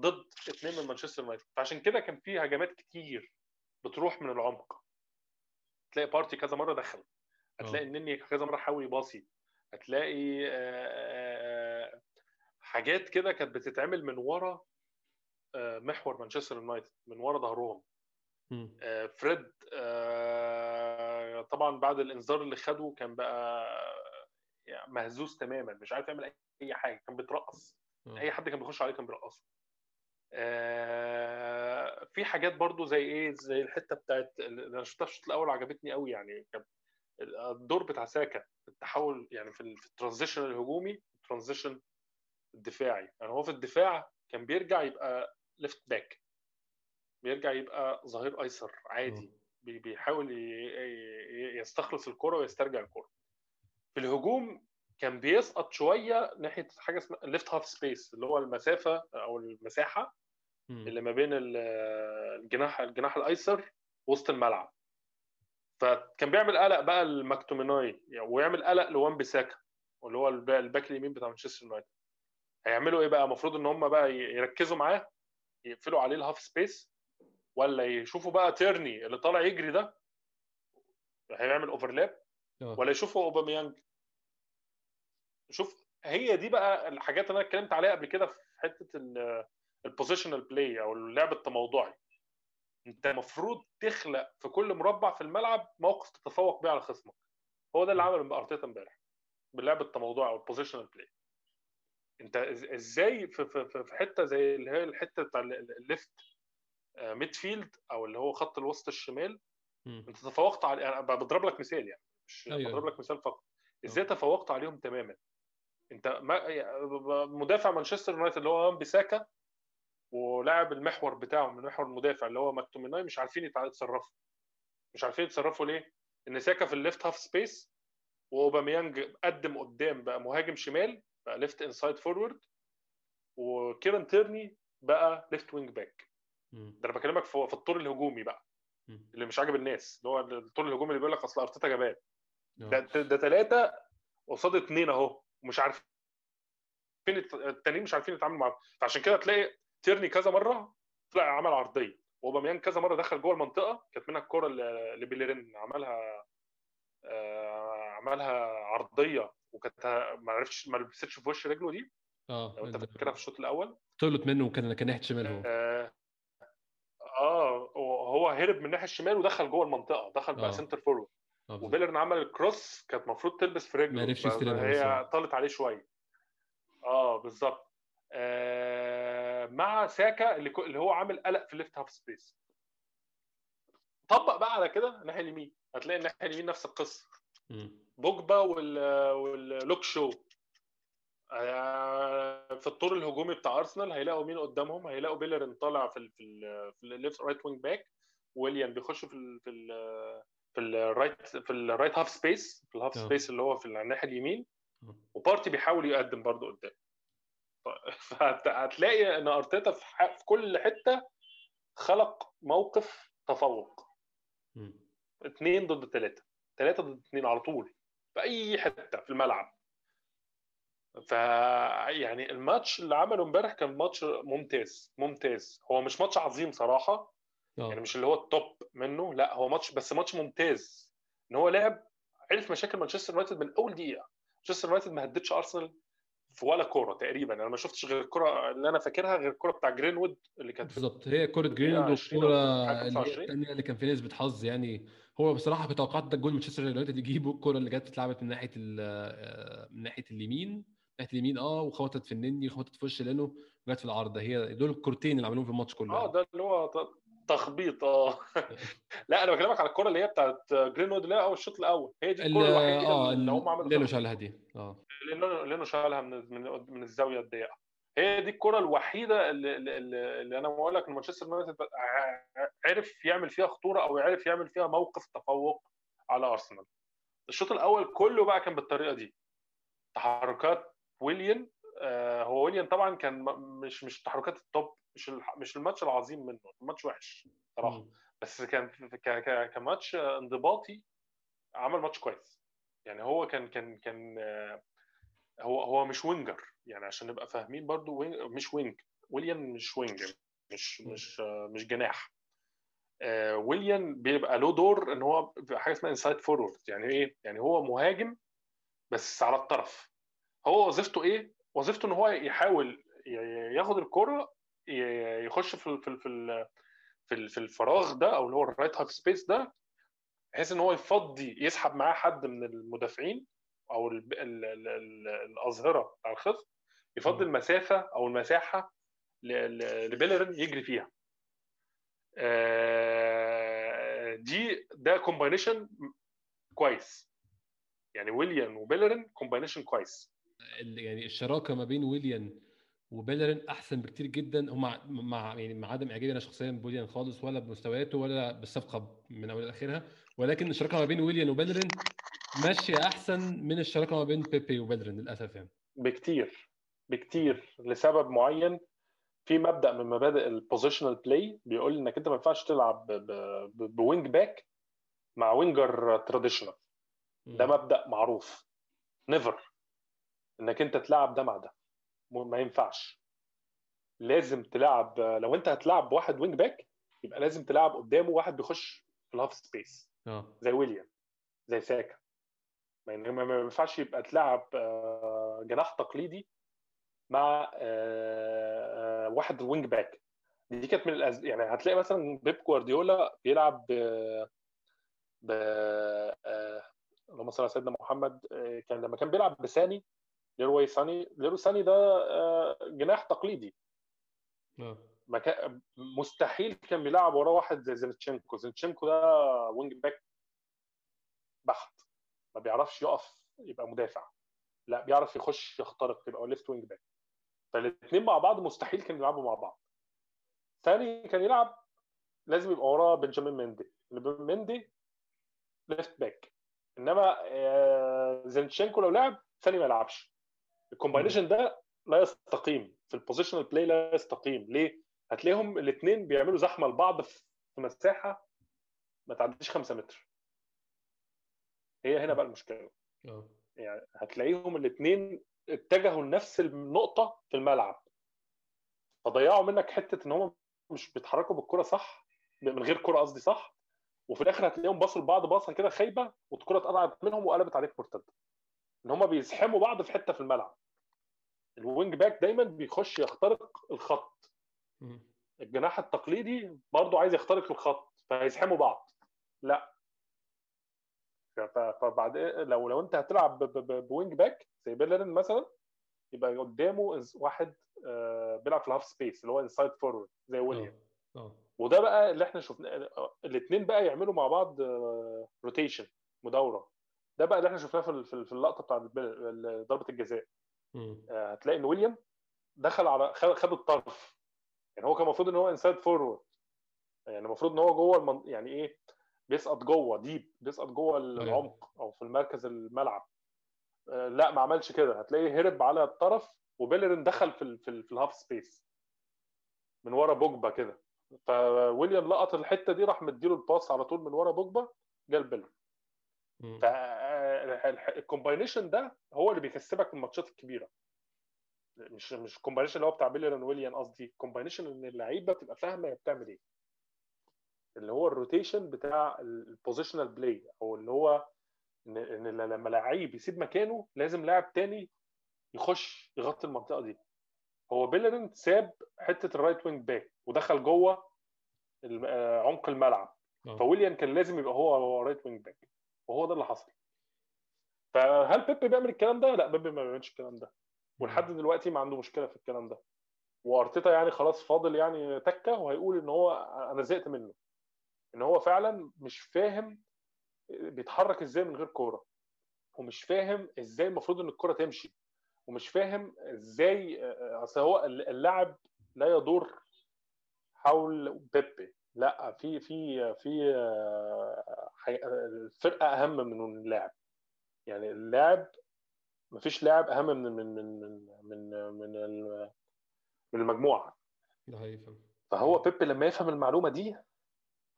ضد 2 من مانشستر يونايتد. فعشان كده كان في هجمات كتير بتروح من العمق، تلاقي بارتي كذا مره دخل، هتلاقي النني كذا مره حاول يباصي، هتلاقي حاجات كده كانت بتتعمل من ورا محور مانشستر يونايتد، من ورا ظهرهم. فريد طبعا بعد الانذار اللي خده كان بقى مهزوز تماما، مش عارف يعمل اي حاجه، كان بيترقص، اي حد كان بيخش عليه كان بيرقصه. في حاجات برضو زي الحته بتاعت انا شفتها في الشوط الاول عجبتني قوي، يعني الدور بتاع ساكا التحول، يعني في الترانزيشن الهجومي الترانزيشن الدفاعي. يعني هو في الدفاع كان بيرجع يبقى ليفت باك، بيرجع يبقى ظهير ايسر عادي، بيحاول يستخلص الكره ويسترجع الكره. في الهجوم كان بيسقط شويه ناحيه حاجه اسمها ليفت هاف سبيس، اللي هو المسافه او المساحه اللي ما بين الجناح الايسر وسط الملعب. فكان بيعمل قلق بقى لماكتوميناي، ويعمل قلق لوان بيساكا اللي هو الباك اليمين بتاع مانشستر يونايتد. هيعملوا ايه بقى؟ المفروض ان هم بقى يركزوا معاه، يقفلوا عليه الهاف سبيس، ولا يشوفوا بقى تيرني اللي طالع يجري ده هيعمل اوفرلاب، ولا يشوفوا اوباميانج. شوف هي دي بقى الحاجات اللي انا اتكلمت عليها قبل كده في حته البوزيشنال بلاي او اللعب التموضعي. انت المفروض تخلق في كل مربع في الملعب موقف تتفوق بيه على خصمك. هو ده اللي عمله ارتيتا امبارح باللعب التموضعي او البوزيشنال بلاي. انت ازاي في حته زي اللي هي الحته بتاع الليفت ميدفيلد او اللي هو خط الوسط الشمال انت تفوقت على يعني بضرب لك مثال يعني مش أيوة. بضرب لك مثال فقط ازاي تفوقت عليهم تماما. انت مدافع مانشستر يونايتد اللي هو بيساكا ولاعب المحور بتاعه من محور المدافع اللي هو ماكتوميناي مش عارفين يتصرفوا. مش عارفين يتصرفوا ليه؟ ان ساكا في الليفت هاف سبيس واوباميانج قدم قدام بقى مهاجم شمال بقى ليفت انسايد فورورد وكيرن تيرني بقى ليفت وينج باك. ده انا بكلمك في الطور الهجومي بقى اللي مش عاجب الناس اللي هو الطور الهجومي اللي بيقول لك اصل ارتيتا جبان. ده 3 قصاد 2 اهو ومش عارفين التانيين مش عارفين يتعاملوا معاهم. فعشان كده تلاقي تيرني كذا مره طلع عمل عرضيه وأوباميان كذا مره دخل جوه المنطقه كانت منها الكره اللي بيليرين عملها عرضيه وكانت ما لبستش في وش رجله دي لو انت فاكرها في الشوط الاول طلعت منه وكان ناحيه شمال هو هو هرب من ناحيه الشمال ودخل جوه المنطقه دخل بقى سنتر فورورد وبيلرين عمل الكروس كانت المفروض تلبس في رجله هي طالت عليه شويه بالظبط مع ساكا اللي هو عامل قلق في الليفت هاف سبيس. طبق بقى على كده الناحيه اليمين هتلاقي الناحيه اليمين نفس القصه بوجبا واللوك شو في الطور الهجومي بتاع ارسنال هيلاقوا مين قدامهم؟ هيلاقوا بيلرين طالع في الليفت رايت وينج باك ويليان بيخش في الرايت هاف سبيس في الهاف سبيس اللي هو في الناحيه اليمين وبارتي بيحاول يقدم برضه قدام. فهتلاقي ان ارتيتا في كل حته خلق موقف تفوق 2 ضد 3 3 ضد 2 على طول في اي حته في الملعب. فيعني الماتش اللي عمله امبارح كان ماتش ممتاز ممتاز. هو مش ماتش عظيم صراحه يعني مش اللي هو التوب منه لا هو ماتش بس ماتش ممتاز ان هو لعب عرف مشاكل مانشستر يونايتد من اول دقيقه. مانشستر يونايتد ما هدتش ارسنال في ولا كوره تقريبا. انا ما شفتش غير الكوره اللي انا فاكرها غير الكوره بتاع جرينوود اللي كانت بالظبط هي كوره جرينوود والكوره الثانيه اللي كان في نسبه حظ. يعني هو بصراحه بتوقعت ده الجول مانشستر يونايتد يجيبوا الكوره اللي جت اتلعبت من ناحيه اليمين وخبطت في النني خبطت في وش لانه جت في العرض. هي دول الكورتين اللي عملوهم في الماتش كله ده اللي هو تخبيط لا انا بكلمك على الكوره اللي هي بتاعت جرينوود لا او الشوط الاول هي دي الكوره الوحيده اللي هم عملوا لينو شالها دي لينو شالها من الزاويه الضيقه. هي دي الكوره الوحيده اللي انا بقول لك ان مانشستر يونايتد عرف يعمل فيها خطوره او عرف يعمل فيها موقف تفوق على ارسنال. الشوط الاول كله بقى كان بالطريقه دي تحركات ويليان. هو ويليان طبعا كان مش تحركات التوب مش الماتش العظيم منه الماتش وحش صراحه بس كان كماتش انضباطي عمل ماتش كويس. يعني هو كان هو مش وينجر يعني عشان نبقى فاهمين برضو مش وينج. ويليان مش وينجر مش جناح. ويليان بيبقى له دور ان هو حاجه اسمها انسايد فورورد. يعني ايه؟ يعني هو مهاجم بس على الطرف. هو وظيفته ايه؟ وظيفته ان هو يحاول ياخد الكره يخش في الفراغ ده او اللي هو الرايت هاف سبيس ده بحيث ان هو يفضي يسحب معاه حد من المدافعين او الاظهره بتاع الخصم يفضي المسافه او المساحه لبيلرين يجري فيها. ده كومباينيشن كويس. يعني ويليان وبيلرين كومباينيشن كويس. يعني الشراكه ما بين ويليان وبيلرين احسن بكتير جدا. هم مع عدم اعجابي انا شخصيا بويليان خالص ولا بمستوياته ولا بالصفقه من اول لاخرها ولكن الشراكه ما بين ويليان وبيلرين ماشيه احسن من الشراكه ما بين بيبي وبيلرين للاسف يعني بكتير لسبب معين. في مبدا من مبادئ البوزيشنال بلاي بيقول انك انت ما ينفعش تلعب بوينج باك مع وينجر تراديشنال. ده مبدا معروف نيفر انك انت تلعب ده مع ده ما ينفعش. لازم تلعب لو انت هتلعب واحد وينج باك يبقى لازم تلعب قدامه واحد بيخش في الهاف سبيس زي ويليام زي ساكا. ما ينفعش يبقى تلعب جناح تقليدي مع واحد وينج باك. دي كانت من يعني هتلاقي مثلا بيب جوارديولا بيلعب ب اللهم صل على سيدنا محمد كان لما كان بيلعب بساني ليروي ساني ده جناح تقليدي مستحيل كان بيلعب وراه واحد زي زينتشينكو. زينتشينكو ده وينج باك بحت، ما بيعرفش يقف يبقى مدافع، لا بيعرف يخش يخترق يبقى ليفت وينج باك. فالاثنين مع بعض مستحيل كانوا يلعبوا مع بعض. ثاني كان يلعب لازم يبقى وراه بنجامين مندي، مندي ليفت باك، انما زينتشينكو لو لعب ثاني ما يلعبش. الكومباينيشن ده لا يستقيم في البوزيشنال بلاي، لا يستقيم. ليه؟ هتلاقيهم الاثنين بيعملوا زحمه لبعض في مساحه ما تعديش 5 متر. هي هنا بقى المشكله، يعني هتلاقيهم الاثنين اتجهوا لنفس النقطه في الملعب، فضيعوا منك حته ان هم مش بيتحركوا بالكره صح، من غير كره قصدي صح، وفي الاخر هتلاقيهم باصوا لبعض باصه كده خايبه والكره اتقطعت منهم وقلبت عليك مرتده. ان هم بيزحموا بعض في حته في الملعب. الوينج باك دايما بيخش يخترق الخط، الجناح التقليدي برضه عايز يخترق الخط، فهيزحموا بعض. لا، فبعد لو انت هتلعب بوينج باك زي بيرلين مثلا، يبقى قدامه واحد بيلعب في الهاف سبيس اللي هو انسايد فورورد زي ويليام. وده بقى اللي احنا شفناه، الاثنين بقى يعملوا مع بعض روتيشن، مدوره. ده بقى اللي احنا شفناه في اللقطه بتاعه ضربه الجزاء. هتلاقي ان ويليام دخل على خد الطرف، يعني هو كان المفروض ان هو انسايد فورورد، يعني المفروض ان هو جوه يعني ايه، بيسقط جوه ديب، بيسقط جوه العمق او في مركز الملعب. لا ما عملش كده، هتلاقيه هرب على الطرف وبيلرين دخل في الهاف سبيس من ورا بوجبا كده، فويليام لقط الحته دي راح مديله الباس على طول من ورا بوجبا جال بيلرين. فالكومباينيشن ده هو اللي بيكسبك الماتشات الكبيره، مش الكومباينيشن اللي هو بتاع بيلرين وويليام، قصدي كومباينيشن ان اللعيبه بتبقى فاهمه هي بتعمل ايه، اللي هو الروتيشن بتاع البوزيشنال بلاي، او اللي هو ان لما لعيب يسيب مكانه لازم لاعب تاني يخش يغطي المنطقه دي. هو بيلرين ساب حته الرايت وينج باك ودخل جوه عمق الملعب، فويليام كان لازم يبقى هو رايت وينج باك، وهو ده اللي حصل. فهل بيبي بيعمل الكلام ده؟ لا، بيبي ما بيعملش الكلام ده، ولحد دلوقتي ما عنده مشكله في الكلام ده. وارتيتا يعني خلاص فاضل يعني تكه، وهيقول ان هو انا زهقت منه، ان هو فعلا مش فاهم بيتحرك ازاي من غير كوره، ومش فاهم ازاي المفروض ان الكوره تمشي، ومش فاهم ازاي. اصل هو اللاعب لا يدور حول بيبي، لا في في في الفرقه اهم من اللاعب، يعني اللاعب مفيش لاعب اهم من من من من من, من المجموعه. فهو بيبي لما يفهم المعلومه دي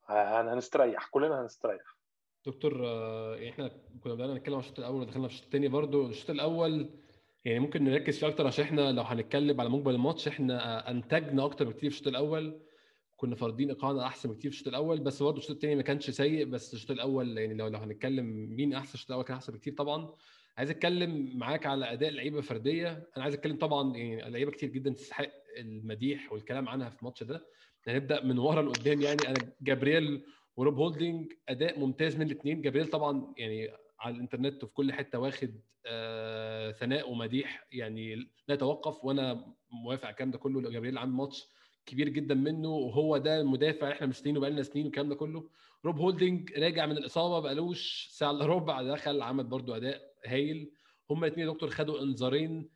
هنستريح، كلنا هنستريح. دكتور احنا كنا بدأنا نتكلم عن الشوط الاول ودخلنا في الشوط الثاني. برضو الشوط الاول يعني ممكن نركز فيه اكتر، عشان احنا لو هنتكلم على مجمل الماتش احنا انتجنا اكتر بكتير في الشوط الاول، كنا فاردين ايقاعنا احسن بكتير في الشوط الاول، بس برضه الشوط الثاني ما كانش سيء. بس الشوط الاول يعني لو هنتكلم مين احسن، الشوط الاول كان احسن بكتير. طبعا عايز اتكلم معاك على اداء لعيبه فرديه، انا عايز اتكلم طبعا يعني لعيبه كتير جدا تستحق المديح والكلام عنها في الماتش ده. هنبدا من ورا لقدام، يعني انا جابرييل وروب هولدنج اداء ممتاز من الاثنين. جابرييل طبعا يعني على الانترنت وفي كل حته واخد ثناء ومديح يعني لا يتوقف، وانا موافق على الكلام ده كله. جابرييل عامل ماتش كبير جدا منه، وهو ده المدافع احنا مستنيينه بقالنا سنين والكلام ده كله. روب هولدنج راجع من الاصابه بقالوش ساعه الا ربع، دخل عمل برضو اداء هايل. هما الاثنين يا دكتور خدوا انذارين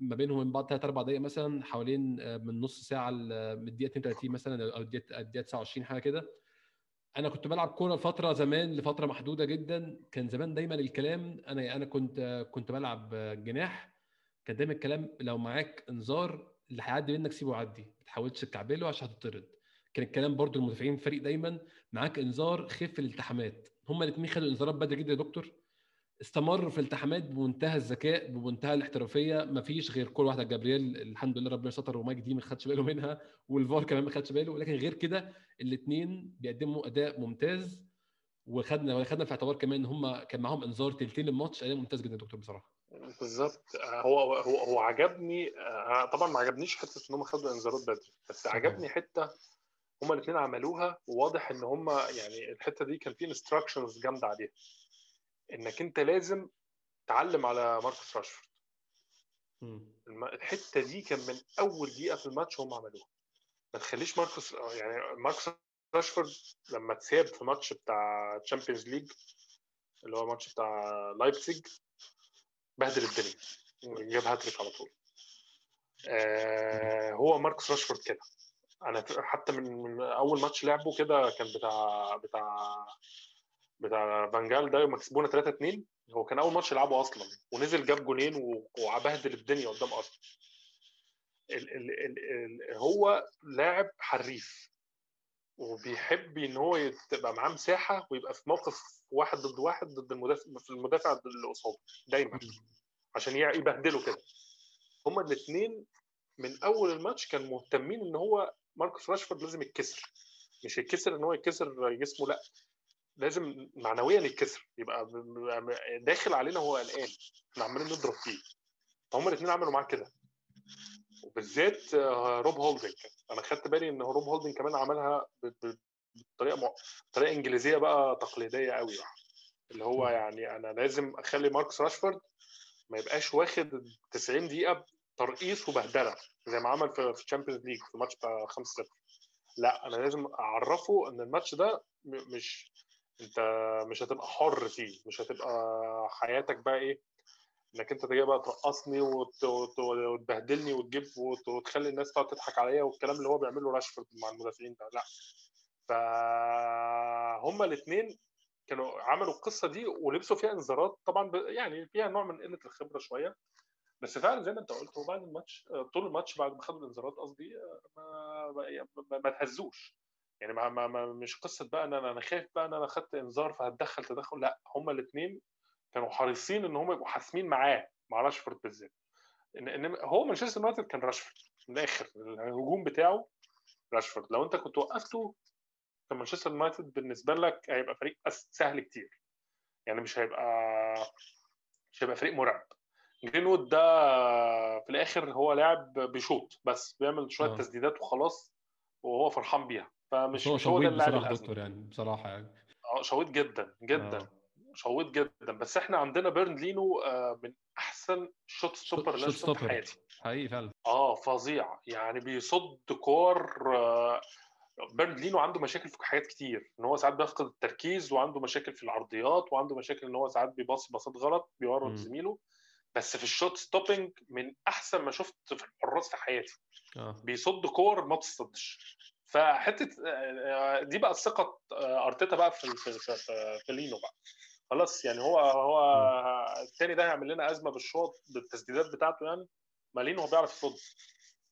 ما بينهم من بعد 3 4 دقائق مثلا، حوالين من نص ساعه من الدقيقه 32 مثلا او الدقيقه 29 حاجه كده. انا كنت بلعب كوره فتره زمان لفتره محدوده جدا، كان زمان دايما الكلام انا كنت بلعب جناح، كان دايما الكلام لو معاك انذار اللي هيعدي منك سيبه يعدي، ما تحاولش تكعبله عشان هتطرد. كان الكلام برضو المدافعين الفريق دايما معاك انذار خف الالتحامات. هما الاثنين خدوا انذارات بدري جدا يا دكتور، استمروا في الالتحامات بمنتهى الذكاء بمنتهى الاحترافيه، ما فيش غير كل واحده جابرييل الحمد لله ربنا ستر ومايك دي ما خدش باله منها، والفار كمان ما خدش باله، لكن غير كده الاثنين بيقدموا اداء ممتاز. وخدنا في اعتبار كمان ان هما كان معاهم انذار تلتين الماتش، اداء ممتاز جدا يا دكتور بصراحه. بالظبط، هو عجبني. طبعا ما عجبنيش حته ان هم خدوا انذارات بدري، بس عجبني حته هم الاثنين عملوها، وواضح ان هم يعني الحته دي كان فيه انستراكشنز جامده عليها، انك انت لازم تعلم على ماركوس راشفورد. الحته دي كان من اول دقيقه في الماتش هم عملوها، ما تخليش ماركوس، يعني ماركوس راشفورد لما اتساب في ماتش بتاع تشامبيونز ليج اللي هو ماتش بتاع لايبزيج بهدل الدنيا وجاب هاتريك على طول. هو ماركوس راشفورد كده، انا حتى من اول ماتش لعبه كده كان بتاع فانجال ده يوم كسبونا 3-2، هو كان اول ماتش يلعبه اصلا ونزل جاب جونين وعبهدل الدنيا قدام اصلا. هو لاعب حريف وبيحب ان هو يبقى معاه مساحه ويبقى في موقف واحد ضد واحد ضد المدافع، في المدافع ضد الاصابه دايما عشان يبهدله كده. هما الاثنين من اول الماتش كانوا مهتمين ان هو ماركوس راشفورد لازم يتكسر، مش يتكسر ان هو يتكسر جسمه، لا لازم معنويا يتكسر، يبقى داخل علينا هو قلقان، احنا عمالين نضرب فيه. فهم الاثنين عملوا معاه كده، وبالذات روب هولدنج. انا خدت بالي ان روب هولدنج كمان عملها بطريقه انجليزيه بقى تقليديه قوي، اللي هو يعني انا لازم اخلي ماركوس راشفورد ما يبقاش واخد 90 دقيقه ترقيص وبهدله زي ما عمل في الشامبيونز ليج في ماتش بتاع 5-0. لا، انا لازم اعرفه ان الماتش ده مش انت مش هتبقى حر فيه، مش هتبقى حياتك بقى ايه انك انت تجي بقى ترقصني وتبهدلني وتجيب وتخلي الناس تقعد تضحك عليا والكلام اللي هو بيعمله راشفورد مع المدافعين ده، لا. فهما الاثنين كانوا عملوا القصه دي ولبسوا فيها انذارات طبعا، يعني فيها نوع من قله الخبره شويه، بس فعلا زي ما انت قلت هو بعد الماتش طول الماتش بعد ما خدوا الانذارات قصدي ما تهزوش، يعني ما مش قصه بقى ان انا خايف بقى ان انا خدت انذار فهتدخل تدخل، لا هما الاثنين كانوا حريصين ان هم يبقوا حاسمين معاه مع راشفورد بالذات. ان هو مانشستر يونايتد كان راشفورد من الاخر، الهجوم بتاعه راشفورد، لو انت كنت وقفته كان مانشستر يونايتد بالنسبه لك هيبقى فريق سهل كتير، يعني مش هيبقى فريق مرعب. جرينوود ده في الاخر هو لاعب بيشوط بس بيعمل شويه تسديدات وخلاص وهو فرحان بيها، فمش هو ده اللاعب الاساسي يعني بصراحه. يعني شويت جدا جدا شويت جدا، بس احنا عندنا بيرن لينو من احسن شوت ستوبر اللي شفته في حياتي حقيقي فعلا، فظيع يعني بيصد كور. بيرن لينو عنده مشاكل في حاجات كتير، ان هو ساعات بيفقد التركيز وعنده مشاكل في العرضيات وعنده مشاكل ان هو ساعات بيباص باصات غلط بيورط زميله، بس في الشوت ستوبينج من احسن ما شفت في الحراس في حياتي. بيصد كور ما تصدش، فحته دي بقى ثقه ارتيتا بقى في لينو بقى خلاص، يعني هو الثاني ده هيعمل لنا ازمه بالشوط بالتسديدات بتاعته، يعني ما لينو هو بيعرف يصد،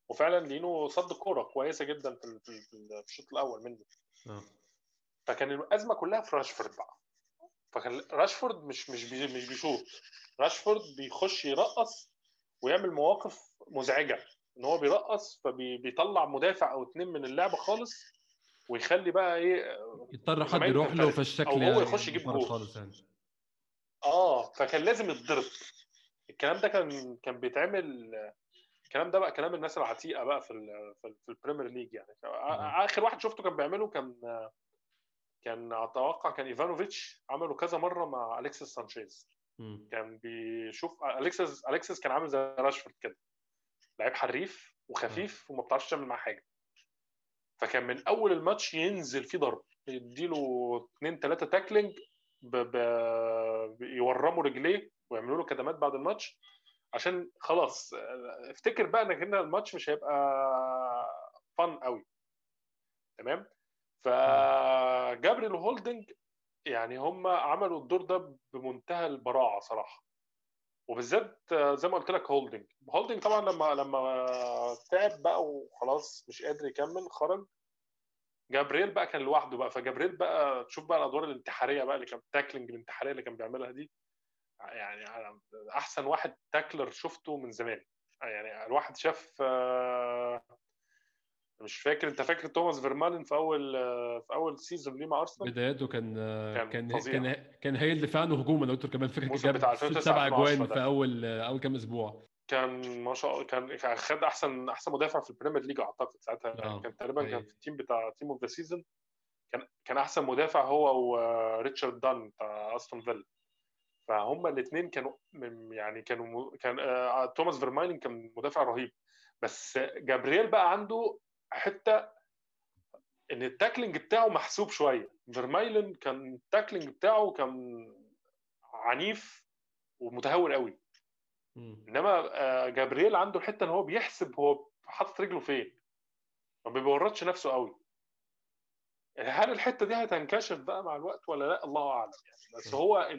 وفعلا لينو صد كوره كويسه جدا في الشوط الاول منه. فكان الازمه كلها في راشفورد بقى، فكان راشفورد مش بيشوط، راشفورد بيخش يرقص ويعمل مواقف مزعجه ان هو بيرقص فبيطلع مدافع او اتنين من اللعبه خالص ويخلي بقى ايه يضطر حد يروح له في الشكل او هو يخش يجيب جول خالص يعني. فكان لازم يتضرب. الكلام ده كان بيتعمل، الكلام ده بقى كلام الناس العتيقه بقى في البريمير ليج، يعني اخر واحد شفته كان بيعمله كان اتوقع كان ايفانوفيتش، عمله كذا مره مع اليكسيس سانشيز. كان بيشوف اليكسيس كان عامل زي راشفورد كده، لعيب حريف وخفيف وما بتعرفش تعمل معاه حاجه، فكان من اول الماتش ينزل فيه ضرب، يديله 2-3 تاكلينج يورموا رجليه ويعملوا له كدمات بعد الماتش، عشان خلاص افتكر بقى انك هنا الماتش مش هيبقى فن قوي. تمام. فجابريل هولدنج يعني هم عملوا الدور ده بمنتهى البراعه صراحه، وبالذات زي ما قلت لك هولدنج طبعا لما تعب بقى وخلاص مش قادر يكمل خرج. جابرييل بقى كان لوحده بقى، فجابرييل بقى تشوف بقى الادوار الانتحاريه بقى اللي كان تاكلينج الانتحاريه اللي كان بيعملها دي، يعني احسن واحد تاكلر شفته من زمان. يعني الواحد شاف، مش فاكر انت فاكر توماس فيرمالين في اول سيزون ليه مع ارسنال، بدايته كان هايل دفاعه هجوما لو كمان فكره جاب 7 اجوان في اول كام اسبوع، كان ما شاء الله كان خد احسن مدافع في البريمير ليج اعتقد ساعتها. كان تقريبا كان في التيم بتاع تيم اوف ذا سيزون، كان احسن مدافع هو وريتشارد دان بتاع استون فيلا. فهم الاثنين كانوا يعني كان توماس فيرمالين كان مدافع رهيب، بس جابرييل بقى عنده حتى ان التاكلينج بتاعه محسوب شويه. فيرمايلن كان التاكلينج بتاعه كان عنيف ومتهور قوي، انما جابرييل عنده الحته ان هو بيحسب هو حاطط رجله فين، ما بيورطش نفسه قوي. هل الحته دي هتنكشف بقى مع الوقت ولا لا؟ الله اعلم يعني. بس هو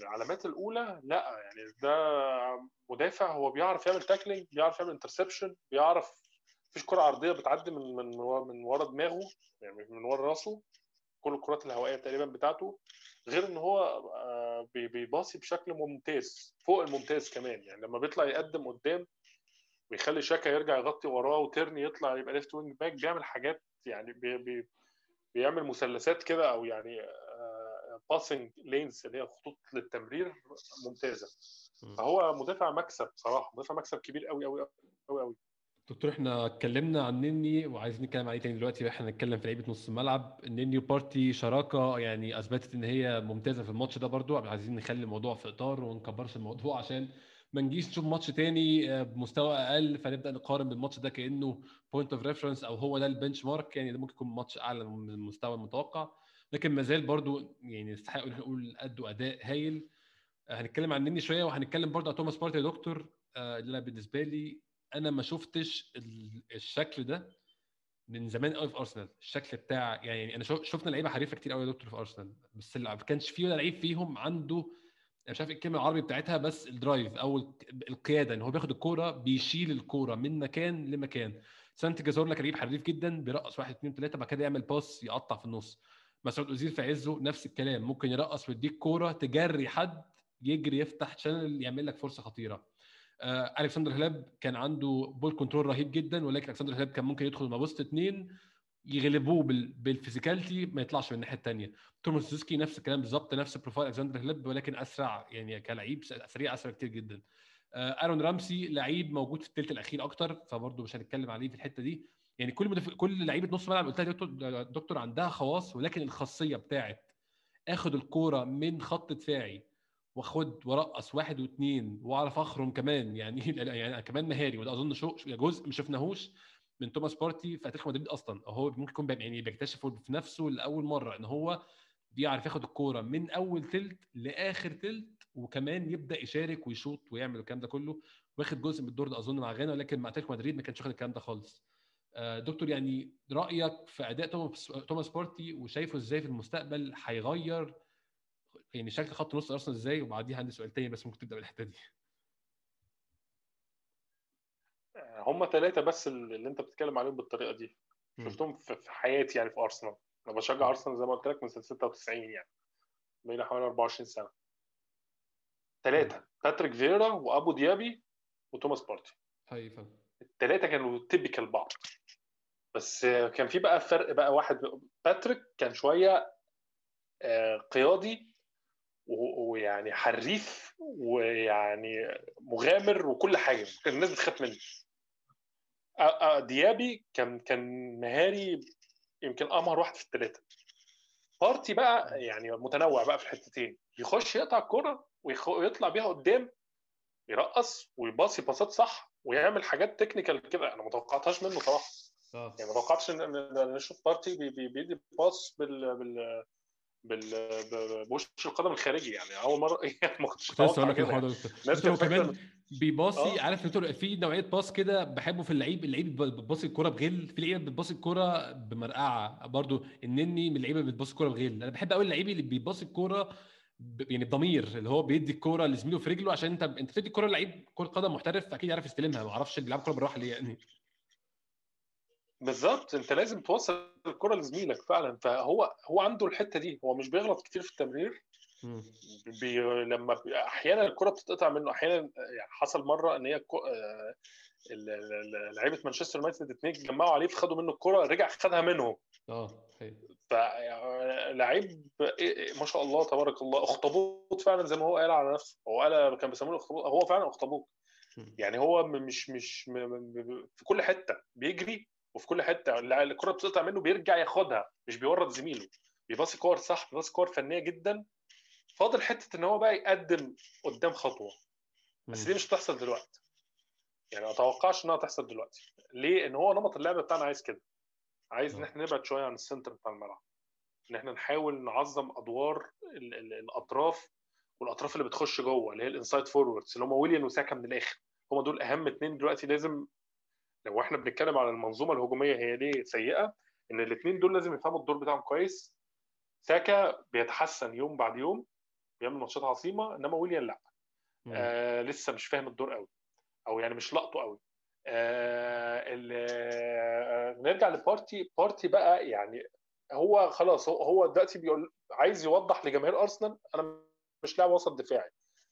العلامات الاولى لا يعني ده مدافع هو بيعرف يعمل تاكلينج، بيعرف يعمل انترسبشن، بيعرف مفيش كره عرضيه بتعدي من ورا دماغه يعني من ورا راسه، كل الكرات الهوائيه تقريبا بتاعته، غير ان هو بيباصي بشكل ممتاز فوق الممتاز كمان. يعني لما بيطلع يقدم قدام بيخلي شاكا يرجع يغطي وراه، وتيرني يطلع يبقى ليفت وينج باك، بيعمل حاجات يعني بيعمل مثلثات كده، او يعني باسنج لينز اللي هي خطوط للتمرير ممتازه. فهو مدافع مكسب صراحه، مدافع مكسب كبير قوي قوي قوي قوي. دكتور احنا اتكلمنا عن نني وعايزين نتكلم عليه تاني دلوقتي، احنا هنتكلم في لعيبه نص الملعب. نني وبارتي شراكه يعني اثبتت ان هي ممتازه في الماتش ده، برضو عايزين نخلي الموضوع في اطار ونكبرش الموضوع عشان ما نجيش نشوف ماتش تاني بمستوى اقل فنبدا نقارن بالماتش ده كانه بوينت اوف ريفرنس او هو ده البنش مارك، يعني ده ممكن يكون ماتش اعلى من المستوى المتوقع، لكن ما زال برضو يعني يستحق نقول قدوا اداء هايل. هنتكلم عن نني شويه وهنتكلم برضو على توماس بارتي يا دكتور. اللي بالنسبه لي انا ما شفتش الشكل ده من زمان قوي في ارسنال، الشكل بتاع يعني انا شفنا لعيبه حريفه كتير قوي يا دكتور في ارسنال، بس اللي ما كانش فيه ولا لعيب فيهم عنده مش عارف الكلمه العربي بتاعتها بس الدرايف او القياده، ان هو بياخد الكوره بيشيل الكوره من مكان لمكان. سانت جازور لك لعيب حريف جدا بيرقص 1 2 3 بعد كده يعمل باس يقطع في النص. مسعود اوزيل في عزه نفس الكلام، ممكن يرقص ويديك كوره تجري حد يجري يفتح شانل يعمل لك فرصه خطيره. الكسندر هلاب كان عنده بول كنترول رهيب جدا، ولكن الكسندر هلاب كان ممكن يدخل ما بوست 2 يغلبوه بالفيزيكالتي ما يطلعش من الناحيه الثانيه. توماس زوسكي نفس الكلام بالظبط، نفس بروفايل الكسندر هلاب ولكن اسرع، يعني كلاعب سريع اسرع كتير جدا. ارون رامسي لعيب موجود في الثلث الاخير اكتر، فبرضه مش هنتكلم عليه في الحته دي. يعني كل لعيبه نص ملعب قلتها دكتور عندها خواص، ولكن الخاصيه بتاعه اخد الكوره من خط دفاعي واخد ورقص 1 و2 واعرف اخرم كمان، يعني كمان مهاري، وده اظن جزء ما شفناهوش من توماس بارتي في اتلتيكو مدريد اصلا. هو ممكن يكون يعني بيكتشف في نفسه لاول مره ان هو بيعرف ياخد الكوره من اول ثلث لاخر ثلث، وكمان يبدا يشارك ويشوط ويعمل الكلام ده كله، واخد جزء من الدور ده اظن مع غانا، ولكن مع اتلتيكو مدريد ما كانش واخد الكلام ده خالص. دكتور يعني رايك في اداء توماس بارتي وشايفه ازاي في المستقبل هيغير يعني شكل خط نص ارسنال ازاي؟ وبعديها عندي سؤال تاني بس ممكن تبدا بالحته دي. هم 3 بس اللي انت بتتكلم عليهم بالطريقه دي شفتهم في حياتي يعني في ارسنال. انا بشجع ارسنال زي ما قلت لك من سنه 96 يعني بقينا حوالي 24 سنه. 3 باتريك فيرا وابو ديابي وتوماس بارتي. طيب ال3 كانوا تيبيكال بعض، بس كان في بقى فرق بقى. واحد باتريك كان شويه قيادي ويعني حريف ويعني مغامر وكل حاجه كان الناس بتخاف منه. ديابي كان مهاري يمكن امهر واحد في ال3. بارتي بقى يعني متنوع بقى في الحتتين، يخش يقطع الكره ويطلع بيها قدام يرقص ويباصي باصات صح ويعمل حاجات تكنيكال كده انا ما توقعتهاش منه صراحه. يعني ما توقعتش ان نشوف بارتي بيدي باص بوش القدم الخارجي، يعني اول مره ما كنتش اتوقع كده. بس هو كمان بيباصي عارف انت في نوعيه باص كده بحبه في اللعيب بتباصي الكره بغل، في لعيبه بتباصي الكره بمرقعه، برضو النني من اللعيبه بتباصي الكره بغل. انا بحب اقول اللعيب اللي بيباصي الكره يعني بضمير، اللي هو بيدي الكره لزميله في رجله، عشان انت بتدي الكره لعيب كره قدم محترف اكيد يعرف يستلمها، ما اعرفش بيلعب كره بالراحه ليه يعني. بالظبط انت لازم توصل الكره لزميلك فعلا، فهو عنده الحته دي. هو مش بيغلط كتير في التمرير، لما احيانا الكره بتتقطع منه، احيانا يعني حصل مره ان هي لعيبه مانشستر يونايتد 2 جمعوا عليه فخدوا منه الكره رجع خدها منهم. فلعيب ما شاء الله تبارك الله اخطبوط فعلا زي ما هو قال على نفسه، هو قال كان بيسموه اخطبوط، هو فعلا اخطبوط. يعني هو مش في كل حته بيجري، وفي كل حته الكره بتقطع منه بيرجع ياخدها، مش بيورط زميله، بيباصي كور صح، بيباصي كور فنيه جدا. فاضل حته ان هو بقى يقدم قدام خطوه، بس دي مش هتحصل دلوقتي. يعني ما اتوقعش انها تحصل دلوقتي. ليه؟ ان هو نمط اللعب بتاعنا عايز كده، عايز ان احنا نبعد شويه عن السنتر بتاع الملعب، ان احنا نحاول نعظم ادوار الاطراف والاطراف اللي بتخش جوه اللي هي الانسايد فوروردز اللي هم ويليان وساكا. من الاخر هم دول اهم اثنين دلوقتي. لازم لو احنا بنتكلم على المنظومه الهجوميه هي ليه سيئه، ان الاثنين دول لازم يفهموا الدور بتاعهم كويس. ساكا بيتحسن يوم بعد يوم، بيعمل ماتشات عظيمه، انما ويليان لا لسه مش فاهم الدور قوي، او يعني مش لقطه قوي. نرجع لبارتي. بارتي بقى يعني هو خلاص هو دلوقتي بيقول عايز يوضح لجماهير ارسنال انا مش لاعب وسط دفاعي.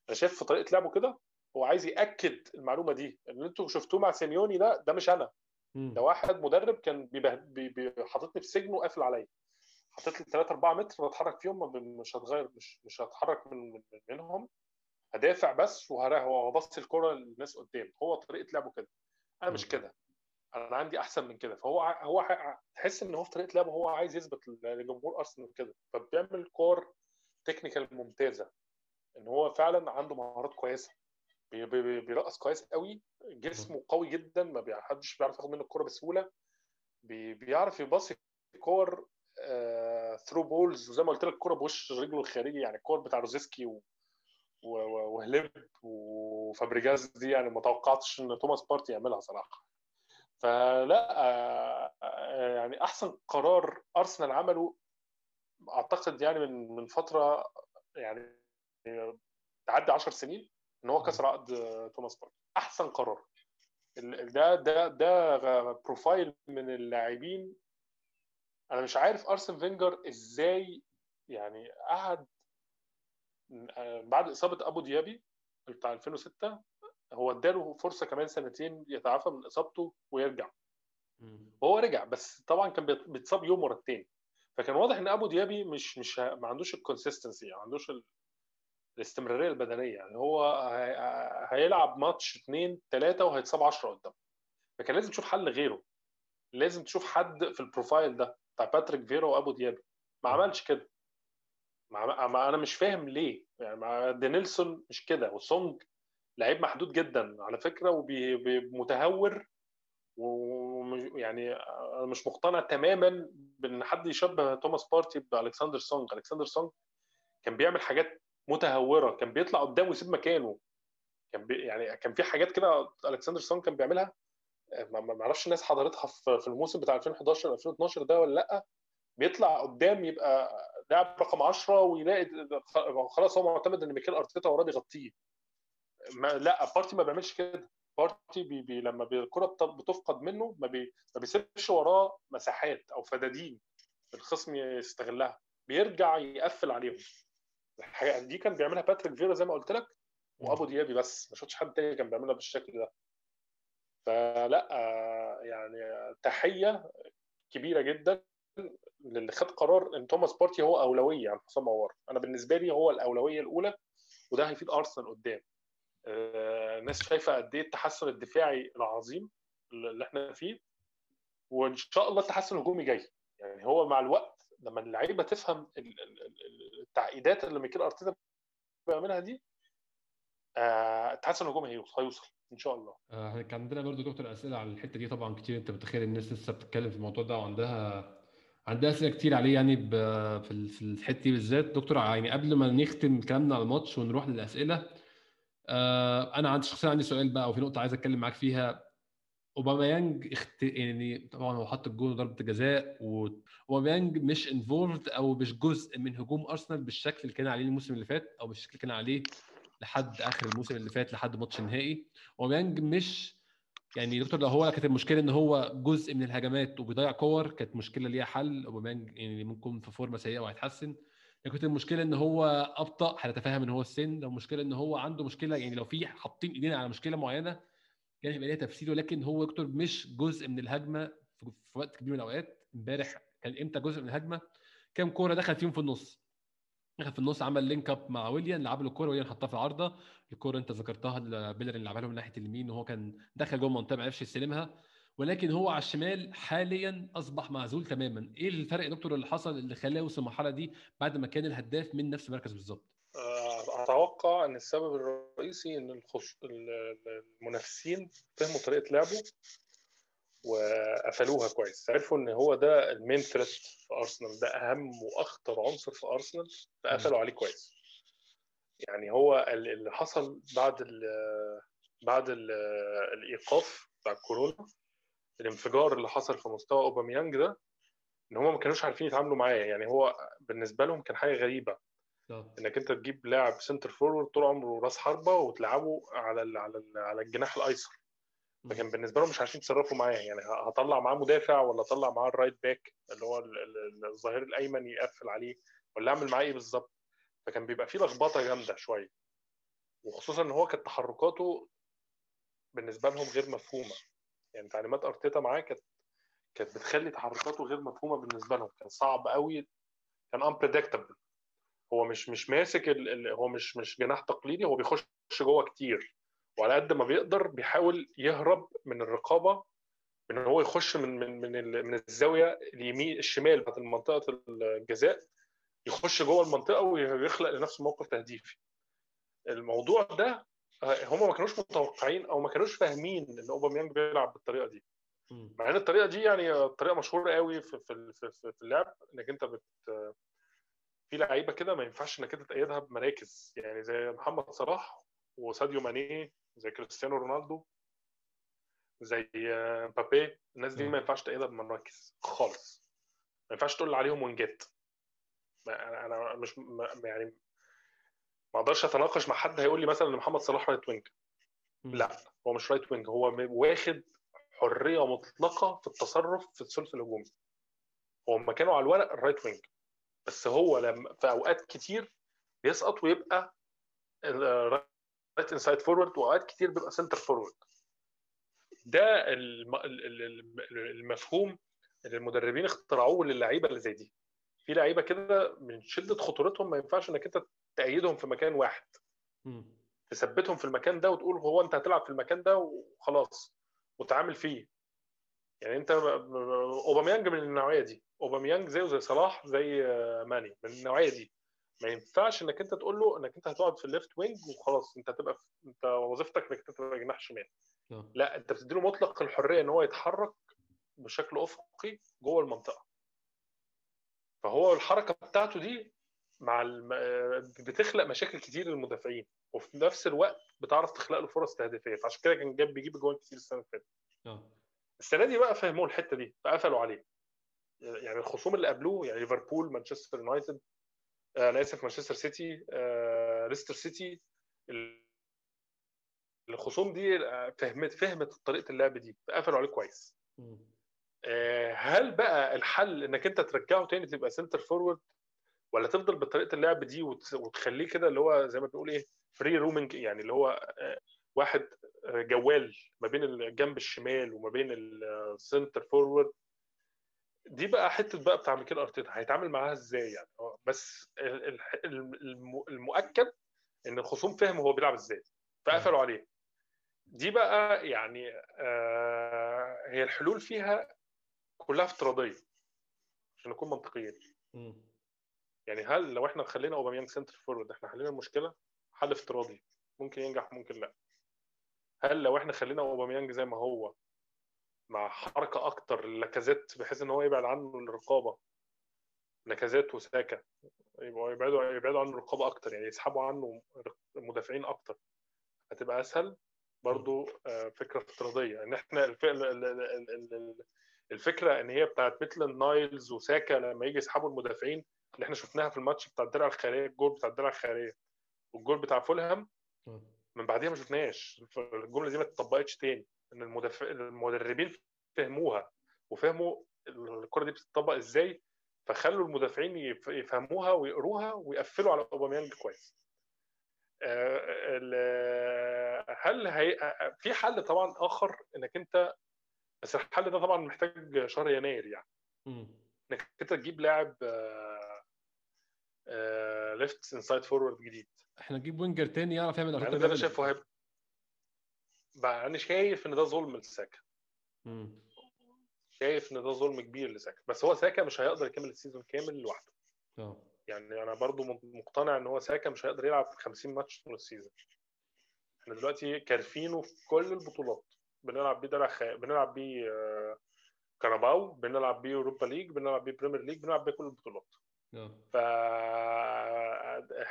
انا شايف في طريقه لعبه كده هو عايز ياكد المعلومه دي، ان انتوا شفتوه مع سيميوني ده مش انا، ده واحد مدرب كان حاططني في سجن وقافل عليا، حاطط لي 3 4 متر بتحرك فيهم، مش هتغير، مش هتحرك منهم، هدافع بس وهبص الكره للناس قدام. هو طريقه لعبه كده، انا مش كده، انا عندي احسن من كده. فهو تحس ان هو في طريقه لعبه هو عايز يثبت لجمهور ارسنال كده، فبيعمل كور تكنيكال ممتازه، ان هو فعلا عنده مهارات كويسه، بيرقص كويس قوي، جسمه قوي جدا، ما حدش بيعرف ياخد منه الكره بسهوله، بيعرف يباصي كور ثرو بولز، وزي ما قلت لك الكره بوش رجله الخارجي، يعني الكور بتاع روزيسكي وهلب وفابريجاز دي يعني ما توقعتش ان توماس بارتي يعملها صراحه. فلا يعني احسن قرار ارسنال عمله اعتقد يعني من فتره، يعني تعدي 10 سنين، ان هو كسر عقد توماس بارتي. احسن قرار. ده بروفايل من اللاعبين. انا مش عارف ارسن فينجر ازاي يعني قعد بعد اصابه ابو ديابي بتاع 2006، هو اداله فرصه كمان سنتين يتعافى من اصابته ويرجع. وهو رجع، بس طبعا كان بيتصاب يوم ورا التاني، فكان واضح ان ابو ديابي مش ما عندوش الكونسيستنسي، ما عندوش الاستمراريه البدنيه، يعني هو هيلعب ماتش 2-3 وهيتصاب 10 قدام. فكان لازم تشوف حل غيره، لازم تشوف حد في البروفايل ده بتاع باتريك فيرا وابو ديابي. ما عملش كده. انا مش فاهم ليه، يعني دينيلسون مش كده، وسونج لعيب محدود جدا على فكره ومتهور، ويعني انا مش مقتنع تماما بان حد يشبه توماس بارتي بالكسندر سونج. الكسندر سونج كان بيعمل حاجات متهوره، كان بيطلع قدامه ويسيب مكانه، يعني كان في حاجات كده الكسندر سونج كان بيعملها، ما اعرفش الناس حضرتها في الموسم بتاع 2011 2012 ده ولا لا. بيطلع قدام يبقى لاعب رقم 10 ويلاقي خلاص هو معتمد ان ميكيل ارتيتا وراه بيغطيه. لا، بارتي ما بيعملش كده. بارتي لما الكره بتفقد منه ما بيسيبش وراه مساحات او فدادين الخصم يستغلها، بيرجع يقفل عليهم. الحاجه دي كان بيعملها باتريك فيرا زي ما قلت لك وابو ديابي، بس ما شفتش حد تاني كان بيعملها بالشكل ده. فلا يعني تحيه كبيره جدا اللي خد قرار ان توماس بارتي هو اولويه عن حسام عوار. انا بالنسبه لي هو الاولويه الاولى، وده هيفيد ارسنال قدام. الناس شايفه قد ايه التحسن الدفاعي العظيم اللي احنا فيه، وان شاء الله التحسن الهجومي جاي. يعني هو مع الوقت لما اللعيبه تفهم التعقيدات اللي ميكيل ارتيتا بيعملها دي، التحسن الهجومي هيوصل ان شاء الله. كان عندنا برضو دكتور اسئله على الحته دي طبعا كتير. انت متخيل الناس لسه بتتكلم في الموضوع ده وعندها اسئله كتير عليه، يعني في الحته دي بالذات دكتور. يعني قبل ما نختم كلامنا على الماتش ونروح للاسئله، انا عندي سؤال بقى، وفي نقطه عايز اتكلم معاك فيها. اوباميانج يعني طبعا هو حط الجول وضربه الجزاء، واوباميانج مش انفولد او مش جزء من هجوم ارسنال بالشكل اللي كان عليه الموسم اللي فات، او بالشكل اللي كان عليه لحد اخر الموسم اللي فات لحد ماتش النهائي. اوباميانج مش يعني دكتور، لو هو كانت المشكله ان هو جزء من الهجمات وبيضيع كور، كانت مشكله ليها حل. اوباميانج يعني ممكن في فورمه سيئه وهيتحسن. كانت المشكله ان هو ابطا، هنتفاهم ان هو السن. لو مشكله ان هو عنده مشكله، يعني لو في حاطين ايدينا على مشكله معينه كان هيبقى ليها تفسير، ولكن هو دكتور مش جزء من الهجمه في وقت كبير من الاوقات. امبارح كان امتى جزء من الهجمه؟ كام كوره دخل فيهم في النص، دخل في النص، عمل لينك اب مع ويليان، لعب له الكوره، ويليان حطها في العارضه. الكوره انت ذكرتها لبيلر اللي لعبها له من ناحيه اليمين، وهو كان دخل جوه المنطقه ما عرفش يستلمها، ولكن هو على الشمال حاليا اصبح معزول تماما. ايه الفرق يا دكتور اللي حصل اللي خلاه يوصل المرحله دي بعد ما كان الهداف من نفس المركز بالظبط؟ اتوقع ان السبب الرئيسي ان المنافسين فهموا طريقه لعبه وقفلوها كويس، عرفوا ان هو ده المين ثريت في ارسنال، ده اهم واخطر عنصر في ارسنال، فقفلوا عليه كويس. يعني هو اللي حصل بعد ال الايقاف بتاع كورونا، الانفجار اللي حصل في مستوى اوباميانج ده، ان هم ما كانوش عارفين يتعاملوا معاه. يعني هو بالنسبه لهم كان حاجه غريبه انك انت تجيب لاعب سنتر فورورد طول عمره راس حربه وتلعبه على ال على ال على الجناح الايسر، فكان بالنسبه لهم مش عارفين يتصرفوا معاه. يعني هطلع معاه مدافع ولا اطلع معاه الرايت باك اللي هو الظهير الايمن يقفل عليه، ولا اعمل معاه ايه بالظبط؟ فكان بيبقى فيه لخبطه جامده شويه، وخصوصا ان هو كانت تحركاته بالنسبه لهم غير مفهومه. يعني تعليمات ارتيتا معاه كانت بتخلي تحركاته غير مفهومه بالنسبه لهم، كان صعب قوي، كان unpredictable. هو مش ماسك هو مش جناح تقليدي، هو بيخش جوه كتير، وعلى قد ما بيقدر بيحاول يهرب من الرقابه، ان هو يخش من الزاويه اليمين الشمال بتاعت منطقه الجزاء، يخش جوه المنطقه ويخلق لنفسه موقف تهديفي. الموضوع ده هم ما كانوش متوقعين او ما كانوش فاهمين ان اوباميانج بيلعب بالطريقه دي، مع ان الطريقه دي يعني طريقه مشهوره قوي في اللعب، انك انت في لعيبه كده ما ينفعش انك انت تقيدها بمراكز، يعني زي محمد صلاح وساديو ماني، زي كريستيانو رونالدو، زي مبابي. الناس دي ما ينفعش تقيدها بمراكز خالص، ما ينفعش تقول عليهم ونجات. انا مش يعني ما اقدرش اتناقش مع حد هيقول لي مثلا ان محمد صلاح رايت وينج. لا، هو مش رايت وينج، هو واخد حريه مطلقه في التصرف في الثلث الهجومي. هو مكانه على الورق الرايت وينج، بس هو لما في اوقات كتير بيسقط ويبقى رايت انسايد فورورد، واوقات كتير بيبقى سنتر فورورد. ده المفهوم اللي المدربين اخترعوه للعيبه اللي زي دي. في لعيبه كده من شده خطورتهم ما ينفعش انك انت تأيدهم في مكان واحد، تثبتهم في المكان ده وتقول هو انت هتلعب في المكان ده وخلاص وتعامل فيه. يعني انت اوباميانج من النوعيه دي، اوباميانج زيه زي صلاح زي ماني من النوعيه دي، ما ينفعش انك انت تقول له انك انت هتقعد في الليفت وينج وخلاص، انت هتبقى انت وظيفتك انك تبقى جناح شمال. لا، انت بتديله مطلق الحريه ان هو يتحرك بشكل افقي جوه المنطقه. فهو الحركه بتاعته دي مع بتخلق مشاكل كتير للمدافعين، وفي نفس الوقت بتعرف تخلق له فرص تهديفيه، فعشان كده كان بيجيب جوان كتير السنه اللي فاتت. السنه دي بقى فهموا الحته دي، فقفلوا عليه. يعني الخصوم اللي قابلوه يعني ليفربول، مانشستر يونايتد، انا اسف مانشستر سيتي، ليستر سيتي، الخصوم دي فهمت طريقه اللعب دي، فقفلوا عليه كويس. هل بقى الحل انك انت ترجعه تاني تبقى سنتر فورورد، ولا تفضل بطريقه اللعب دي وتخليه كده اللي هو زي ما بنقول ايه فري رومينج، يعني اللي هو واحد جوال ما بين الجنب الشمال وما بين السنتر فورورد؟ دي بقى حته بقى بتاع ميكيل ارتيتا هيتعامل معاها ازاي. يعني بس المؤكد ان الخصوم فهموا هو بيلعب ازاي، فقفلوا عليه. دي بقى يعني هي الحلول فيها كلها افتراضيه عشان نكون منطقيين. يعني هل لو احنا خلينا اوباميانج سنتر فورورد احنا حلينا المشكله؟ حل افتراضي ممكن ينجح ممكن لا. هل لو احنا خلينا اوباميانج زي ما هو مع حركه اكتر لكازيت بحيث ان هو يبعد عنه الرقابه، لكازيت وساكا يبعدوا عنه الرقابه اكتر، يعني يسحبوا عنه مدافعين اكتر، هتبقى اسهل برضو. فكره افتراضيه ان احنا الفكره ان هي بتاعت ميتلاند نايلز وساكا لما يجي يسحبوا المدافعين اللي احنا شفناها في الماتش بتاع الدرع الخارجيه، الجول بتاع الدرع الخارجيه والجول بتاع فولهام من بعديها ما شفناهاش. الجمله دي ما اتطبقتش تاني، ان المدربين فهموها وفهموا الكره دي بتطبق ازاي، فخلوا المدافعين يفهموها ويقروها ويقفلوا على اوباميانج كويس. هل في حل طبعا اخر انك انت، بس الحل ده طبعا محتاج شهر يناير، يعني انك انت تجيب لاعب ليفت انسايد فورورد جديد، احنا نجيب وينجر تاني يعرف يعمل الحركه دي. انا شايفه هيبقى بقى، انا شايف ان ده ظلم لساكا، شايف ان ده ظلم كبير لساكا، بس هو ساكا مش هيقدر يكمل السيزون كامل لوحده. يعني انا برضو مقتنع ان هو ساكا مش هيقدر يلعب 50 ماتش طول السيزون. احنا دلوقتي كارفينه في كل البطولات بنلعب بيه بنلعب بيه كاراباو، بنلعب بيه اوروبا ليج، بنلعب بيه بريمير ليج، بنلعب بيه كل البطولات. ف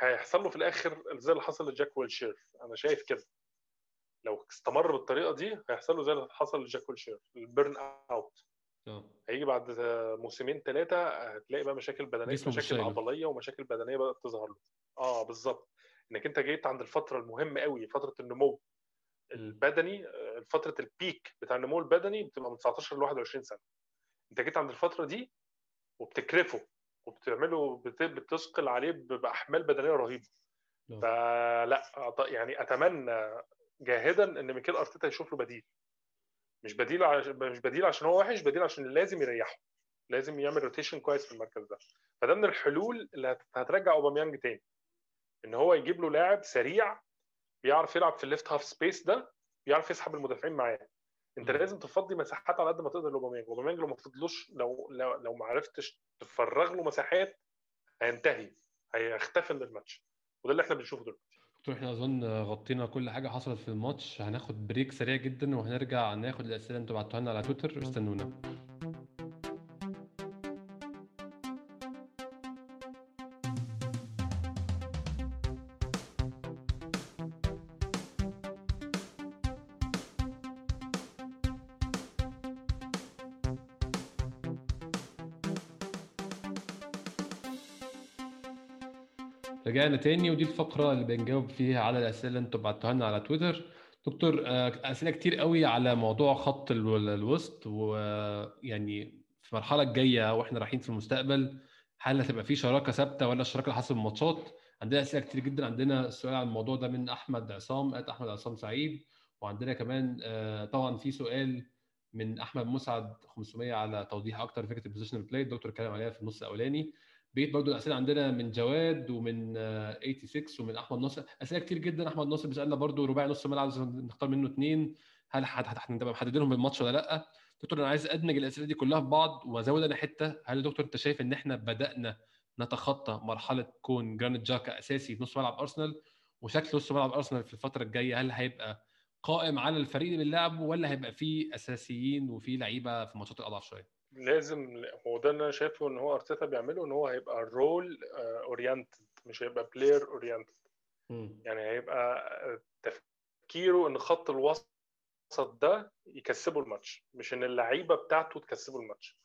هيحصل له في الاخر زي اللي حصل لجاك ويلشير. انا شايف كده لو استمر بالطريقه دي هيحصل له زي اللي حصل لجاك ويلشير، البيرن اوت. هيجي بعد موسمين 3 هتلاقي بقى مشاكل بدنيه، مشاكل عضليه ومشاكل بدنيه بقى تظهر له. بالظبط، انك انت جيت عند الفتره المهمه قوي، فتره النمو البدني، فتره البيك بتاع النمو البدني بتبقى من 19 ل 21 سنه. انت جيت عند الفتره دي وبتكرفه وبتعمله، بتثقل عليه باحمال بدنيه رهيبه. فلا يعني اتمنى جاهدا ان ميكيل ارتيتا يشوف له بديل، مش بديل عشان هو وحش، بديل عشان لازم يريحه، لازم يعمل روتيشن كويس في المركز ده. فده من الحلول اللي هترجع اوباميانج تاني، ان هو يجيب له لاعب سريع بيعرف يلعب في الليفت هاف سبيس ده، بيعرف يسحب المدافعين معاه. انت لازم تفضي مساحات على قد ما تقدر لاوباميانج. اوباميانج لو ما فضلوش، لو ما عرفتش تفرغ له مساحات هينتهي، هيختفي من الماتش، وده اللي احنا بنشوفه دلوقتي. احنا اظن غطينا كل حاجه حصلت في الماتش. هناخد بريك سريع جدا وهنرجع ناخد الاسئله اللي انتوا بعتوها لنا على تويتر، استنونا. رجعنا تاني، ودي الفقرة اللي بنجاوب فيها على الأسئلة اللي انتوا بعتوها لنا على تويتر. دكتور، أسئلة كتير قوي على موضوع خط الوسط، ويعني في المرحلة الجاية واحنا رايحين في المستقبل هل هتبقى في شراكة ثابتة ولا الشراكة اللي حسب الماتشات؟ عندنا أسئلة كتير جدا. عندنا سؤال عن الموضوع ده من أحمد عصام سعيد، وعندنا كمان طبعا في سؤال من أحمد مسعد 500 على توضيح أكتر فكرة البوزيشنال بلاي، الدكتور اتكلم عليها في النص الأولاني. بقيت برضو الأسئلة عندنا من جواد ومن 86 ومن أحمد ناصر، أسئلة كتير جدا. أحمد ناصر بيسألنا برضو رباعي نص الملعب نختار منه 2، هل هنبقى محددين لهم بالماتش ولا لأ؟ دكتور أنا عايز أدمج الأسئلة دي كلها في بعض وأزود أنا حتة. هل دكتور أنت شايف إن إحنا بدأنا نتخطى مرحلة كون جرانيت جاكا أساسي في نص ملعب أرسنال، وشكل نص ملعب أرسنال في الفترة الجاية هل هيبقى قائم على الفريق اللي بنلعب ولا هيبقى فيه أساسيين وفيه لعيبة في ماتشات الأضعف شوية؟ لازم، هو ده اللي انا شايفه ان هو ارتيتا بيعمله، ان هو هيبقى رول اورينتد، مش هيبقى بلاير اورينتد. يعني هيبقى تفكيره ان خط الوسط ده يكسبه الماتش، مش ان اللعيبه بتاعته تكسبه الماتش.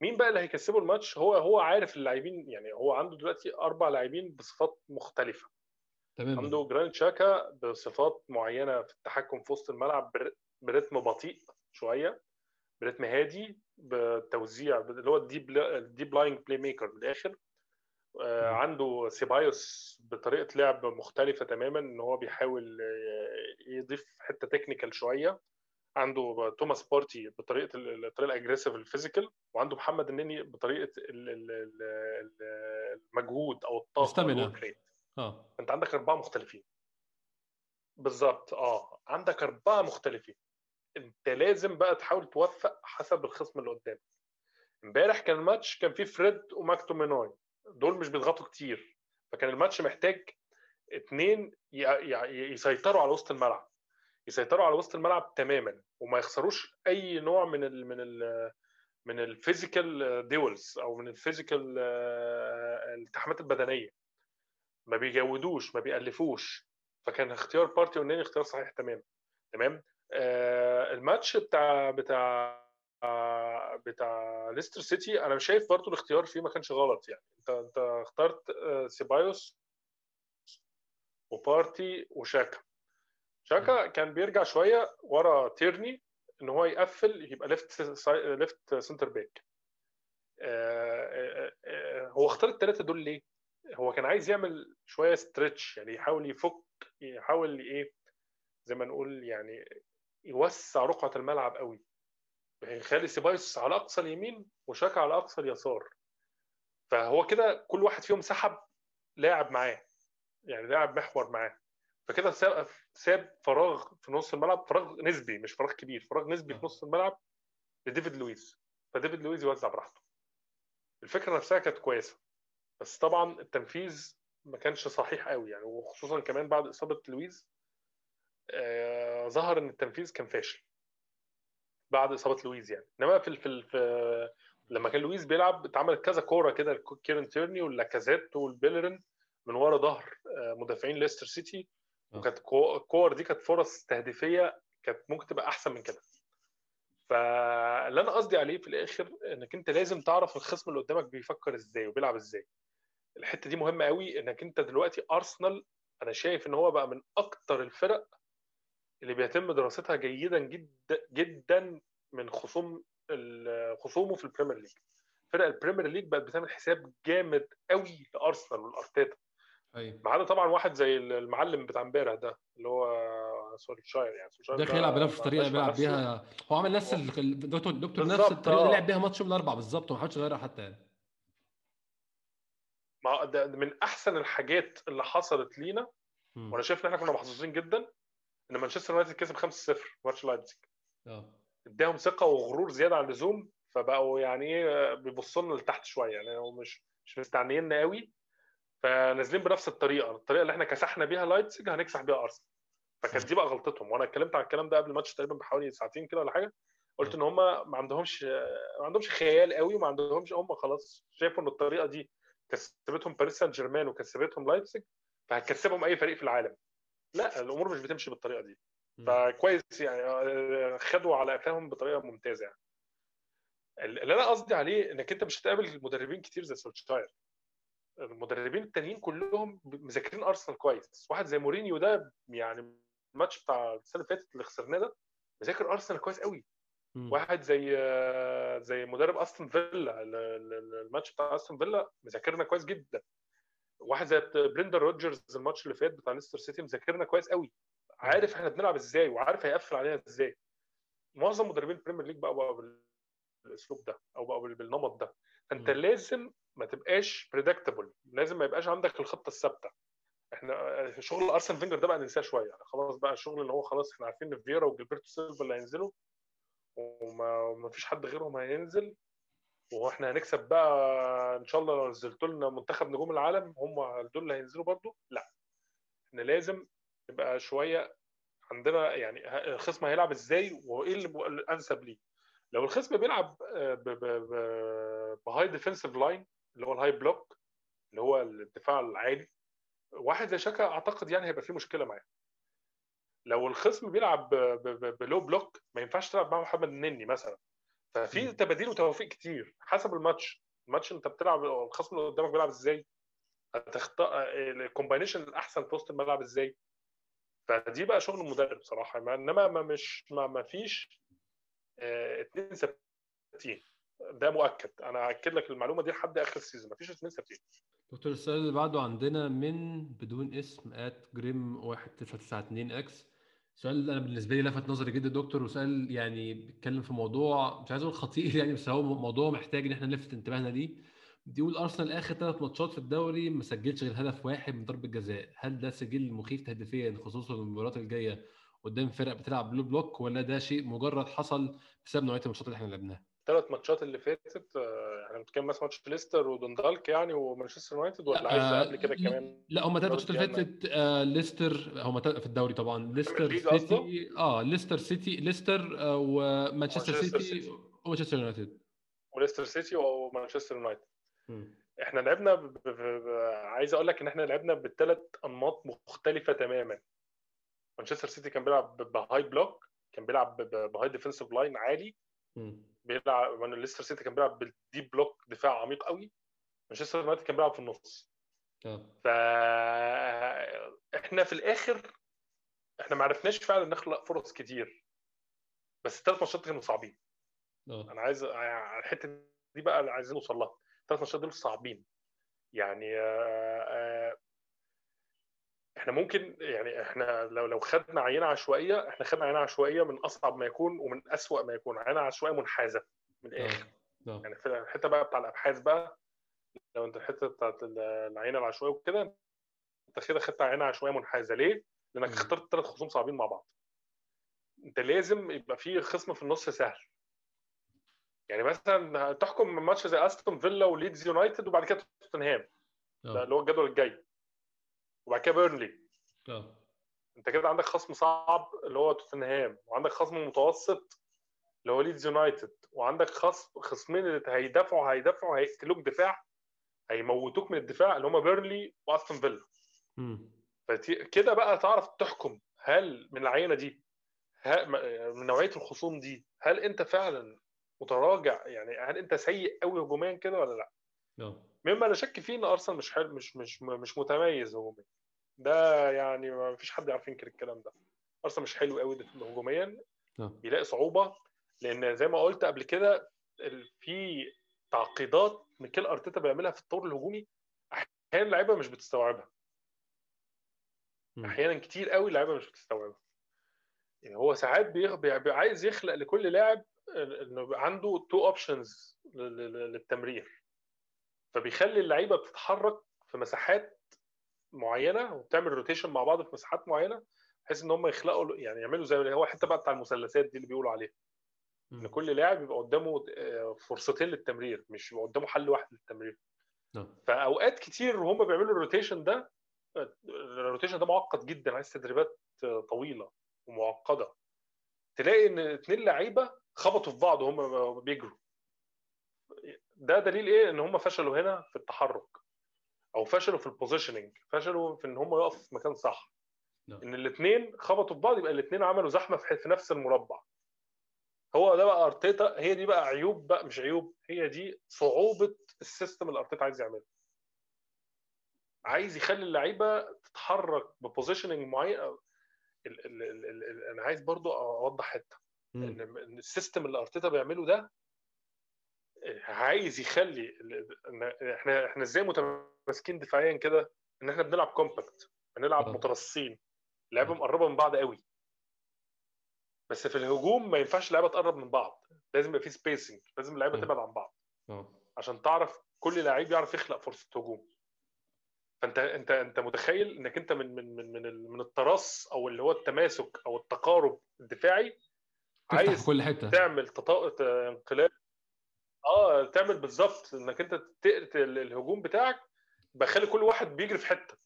مين بقى اللي هيكسبه الماتش؟ هو عارف اللاعبين، يعني هو عنده دلوقتي 4 لاعبين بصفات مختلفه. تمام، عنده جرانيت شاكا بصفات معينه في التحكم في وسط الملعب، برتم بطيء شويه، برتم هادي، بتوزيع اللي هو الديب لاين بلاي ميكر من الاخر. عنده سيبايوس بطريقه لعب مختلفه تماما، ان هو بيحاول يضيف حته تكنيكال شويه. عنده توماس بارتي بطريقه الاجريسيف الفيزيكال، وعنده محمد النني بطريقه المجهود او الطاقه. انت عندك 4 مختلفين بالظبط. عندك 4 مختلفين، انت لازم بقى تحاول توفق حسب الخصم اللي قدامك. امبارح كان الماتش كان فيه فريد وماكتوميناي، دول مش بيضغطوا كتير، فكان الماتش محتاج 2 يسيطروا على وسط الملعب، تماما، وما يخسروش اي نوع من ال من ال من الفيزيكال ديولز او من الفيزيكال التحامات البدنيه، ما بيجودوش، ما بيألفوش. فكان اختيار بارتي والنني اختيار صحيح تماما. تمام. الماتش بتاع ليستر سيتي انا شايف برضو الاختيار فيه ما كانش غلط. يعني انت اخترت سيبايوس وبارتي وشاكا كان بيرجع شويه ورا تيرني ان هو يقفل، يبقى ليفت سنتر باك. هو اختار الثلاثه دول ليه؟ هو كان عايز يعمل شويه ستريتش، يعني يحاول يفك، يحاول ايه زي ما نقول، يعني يوسع رقعة الملعب قوي، يخلي سيبايوس على أقصى اليمين وشاكا على أقصى اليسار. فهو كده كل واحد فيهم سحب لاعب معاه، يعني لاعب محور معاه، فكده ساب فراغ في نص الملعب، فراغ نسبي مش فراغ كبير، فراغ نسبي في نص الملعب لديفيد لويز. فديفيد لويز يوزع براحته. الفكرة نفسها كانت كويسة، بس طبعا التنفيذ ما كانش صحيح قوي يعني، وخصوصا كمان بعد اصابه لويز ظهر ان التنفيذ كان فاشل بعد اصابه لويز يعني. انما في لما كان لويز بيلعب اتعمل كذا كوره كده كيرن تيرني واللاكازيت والبيلرين من ورا ظهر مدافعين ليستر سيتي، وكانت الكور دي كانت فرص تهديفيه كانت ممكن تبقى احسن من كده. فاللي انا قصدي عليه في الاخر انك انت لازم تعرف الخصم اللي قدامك بيفكر ازاي وبيلعب ازاي. الحته دي مهمه قوي، انك انت دلوقتي ارسنال انا شايف ان هو بقى من اكتر الفرق اللي بيتم دراستها جيدا جدا جدا من خصومه في البريمير ليج. فرق البريمير ليج بقت بتعمل حساب جامد قوي لارسنال والارتيتا، ما عدا طبعا واحد زي المعلم بتاع امبارح ده اللي هو سولشاير يعني. سولشاير داخل يلعب بنفس الطريقه اللي بيلعب بيها، هو عمل نفس دكتور نفس الطريقه اللي لعب بيها ماتش الاربعاء بالظبط، وما حاولش يغيرها حتى يعني. ده من احسن الحاجات اللي حصلت لينا، وانا شايف ان احنا كنا محظوظين جدا ان مانشستر يونايتد كسب 5-0 ماتش لايبزيج. اداهم ثقه وغرور زياده عن اللزوم، فبقوا يعني ايه بيبصوا لنا لتحت شويه يعني، هو مش مستعنينا قوي، فنازلين بنفس الطريقه اللي احنا كسحنا بيها لايبزيج هنكسح بيها ارسنال. فكانت دي بقى غلطتهم، وانا اتكلمت عن الكلام ده قبل الماتش تقريبا بحوالي ساعتين كده ولا حاجه. قلت ان هم ما عندهمش خيال قوي، وما عندهمش، هم خلاص شايفوا ان الطريقه دي كسبتهم باريس سان جيرمان وكسبتهم لايبزيج فهتكسبهم اي فريق في العالم. لا، الامور مش بتمشي بالطريقه دي. فكويس يعني خدوا على قفاهم بطريقه ممتازه يعني. اللي انا قصدي عليه انك انت مش هتقابل مدربين كتير زي سولشاير. المدربين التانيين كلهم مذاكرين ارسنال كويس. واحد زي مورينيو ده يعني الماتش بتاع السنه اللي فاتت اللي خسرناه ده مذاكر ارسنال كويس قوي. واحد زي مدرب استون فيلا، الماتش بتاع استون فيلا مذاكرنا كويس جدا. واحد زي بريندر روجرز الماتش اللي فات بتاع ليستر سيتي مذاكرنا كويس قوي، عارف احنا بنلعب ازاي وعارف هيقفل علينا ازاي. معظم مدربين البريمير ليج بقى بالاسلوب ده او بقى بالنمط ده. فانت لازم ما تبقاش بريدكتبل، لازم ما يبقاش عندك الخطه الثابته. احنا شغل ارسن فينجر ده بقى ننساه شويه يعني، خلاص بقى الشغل اللي هو خلاص احنا عارفين ان فييرا وجيلبرتو سيلفا اللي هينزلوا وما فيش حد غيرهم هينزل، واحنا هنكسب بقى ان شاء الله لو نزلتوا لنا منتخب نجوم العالم هم دول اللي هينزلوا برضو. لا، احنا لازم يبقى شويه عندنا يعني الخصم هيلعب ازاي وايه الانسب ليه. لو الخصم بيلعب بهاي ديفنسيف لاين اللي هو الهاي بلوك اللي هو الدفاع العالي، واحد زي شاكا اعتقد يعني هيبقى فيه مشكله معاه. لو الخصم بيلعب بلو بلوك ما ينفعش تلعب مع محمد النني مثلا. ففي تباديل وتوفيق كتير حسب الماتش انت بتلعب، الخصم اللي قدامك بيلعب ازاي، هتختار الكومباينيشن الاحسن في وسط الملعب ازاي. فدي بقى شغل المدرب صراحه، انما ما فيش اتنين ثابتين ده مؤكد. انا هاكد لك المعلومه دي لحد اخر السيزون، مفيش اتنين ثابتين. دكتور، السؤال اللي بعده عندنا من بدون اسم @grim1992x. سؤال انا بالنسبه لي لفت نظري جدا دكتور، وسؤال يعني بيتكلم في موضوع مش عايز اقول خطير يعني، بس هو موضوع محتاج ان احنا نلفت انتباهنا ليه. بيقول ارسنال اخر 3 ماتشات في الدوري ما سجلش غير هدف واحد من ضربه جزاء، هل ده سجل مخيف تهديفيا خصوصا المباريات الجايه قدام فرق بتلعب بلو بلوك، ولا ده شيء مجرد حصل بسبب نوعيه الماتشات اللي احنا لعبناها؟ 3 ماتشات اللي فاتت احنا بنتكلم مثلا ماتش ليستر ودندالك يعني ومانشستر يونايتد، ولا عايز قبل كده كمان؟ لا، هم 3 ماتشات اللي فاتت ليستر، هم في الدوري طبعا، ليستر سيتي ومانشستر سيتي ومانشستر يونايتد وليستر سيتي ومانشستر يونايتد. احنا لعبنا عايز اقول لك ان احنا لعبنا بالثلاث انماط مختلفه تماما. مانشستر سيتي كان بيلعب بهاي بلوك، كان بيلعب بهاي ديفنسيف لاين عالي، بيلعب من ليستر سيتي كان بيلعب بالديب بلوك دفاع عميق قوي، مانشستر يونايتد كان بيلعب في النص. فاحنا في الاخر احنا ما عرفناش فعلا نخلق فرص كتير، بس الثلاث ماتشات كانوا صعبين. انا عايز الحته دي بقى اللي عايزين نوصل لها، الثلاث ماتشات دول صعبين يعني. احنا ممكن يعني احنا لو خدنا عينه عشوائيه، احنا خدنا عينه عشوائيه من اصعب ما يكون ومن اسوأ ما يكون، عينه عشوائيه منحازه من الاخر يعني. في الحته بقى بتاع الابحاث بقى، لو انت الحته بتاعت العينه العشوائيه وكده، انت كده خدت عينه عشوائيه منحازه. ليه؟ لانك اخترت 3 خصوم صعبين مع بعض. انت لازم يبقى في خصم في النص سهل يعني، مثلا تحكم ماتش زي استون فيلا وليدز يونايتد وبعد كده توتنهام، ده اللي هو الجدول الجاي، وبعد كده بيرنلي. انت كده عندك خصم صعب اللي هو توتنهام، وعندك خصم متوسط اللي هو ليدز يونايتد، وعندك خصمين اللي هيدافعوا هيقتلوك دفاع، هيموتوك من الدفاع، اللي هم بيرنلي واستون فيلا. فكده بقى تعرف تحكم هل من العينه دي، من نوعيه الخصوم دي، هل انت فعلا متراجع، يعني هل انت سيء قوي هجوميا كده ولا لا؟ مما انا شك فيه ان ارسنال مش حلو، مش متميز هجوميا. ده يعني ما فيش حد يعرف ينكر الكلام ده. ارسنال مش حلو قوي هجوميا، بيلاقي صعوبه، لان زي ما قلت قبل كده في تعقيدات ميكيل ارتيتا بيعملها في الطور الهجومي احيانا اللعيبه مش بتستوعبها، احيانا كتير قوي اللعيبه مش بتستوعبها. يعني هو ساعات عايز يخلق لكل لاعب انه عنده تو اوبشنز للتمرير، فبيخلي اللعيبه بتتحرك في مساحات معينه وبتعمل روتيشن مع بعض في مساحات معينه، بحيث ان هم يخلقوا، يعني يعملوا زي اللي هو حتى بقى بتاع المثلثات دي اللي بيقولوا عليها، ان كل لاعب يبقى قدامه فرصتين للتمرير، مش يبقى قدامه حل واحد للتمرير. فاوقات كتير وهم بيعملوا الروتيشن ده، معقد جدا، عايز تدريبات طويله ومعقده، تلاقي ان اثنين لعيبه خبطوا في بعض وهم بيجروا. ده دليل ايه؟ ان هم فشلوا هنا في التحرك، او فشلوا في البوزيشننج، فشلوا في ان هم يقفوا في مكان صح. ان الاثنين خبطوا في بعض، يبقى الاثنين عملوا زحمه في نفس المربع. هو ده بقى ارتيتا، هي دي بقى عيوب، بقى مش عيوب، هي دي صعوبه السيستم اللي ارتيتا عايز يعمله. عايز يخلي اللعيبه تتحرك ببوزيشننج معين. انا عايز برضو اوضح حته ان السيستم اللي ارتيتا بيعمله ده عايز يخلي احنا ازاي متماسكين دفاعيا كده، ان احنا بنلعب كومباكت، بنلعب مترصين، لعبه مقربه من بعض قوي. بس في الهجوم ما ينفعش اللعبه تقرب من بعض، لازم يبقى في سبيسنج، لازم اللعبه تبعد عن بعض عشان تعرف كل لعيب يعرف يخلق فرصه هجوم. فانت انت انت متخيل انك انت من من من من التراص او اللي هو التماسك او التقارب الدفاعي، عايز كل حته تعمل انقلاب، تعمل بالظبط انك انت الهجوم بتاعك بخلي كل واحد بيجري في حته.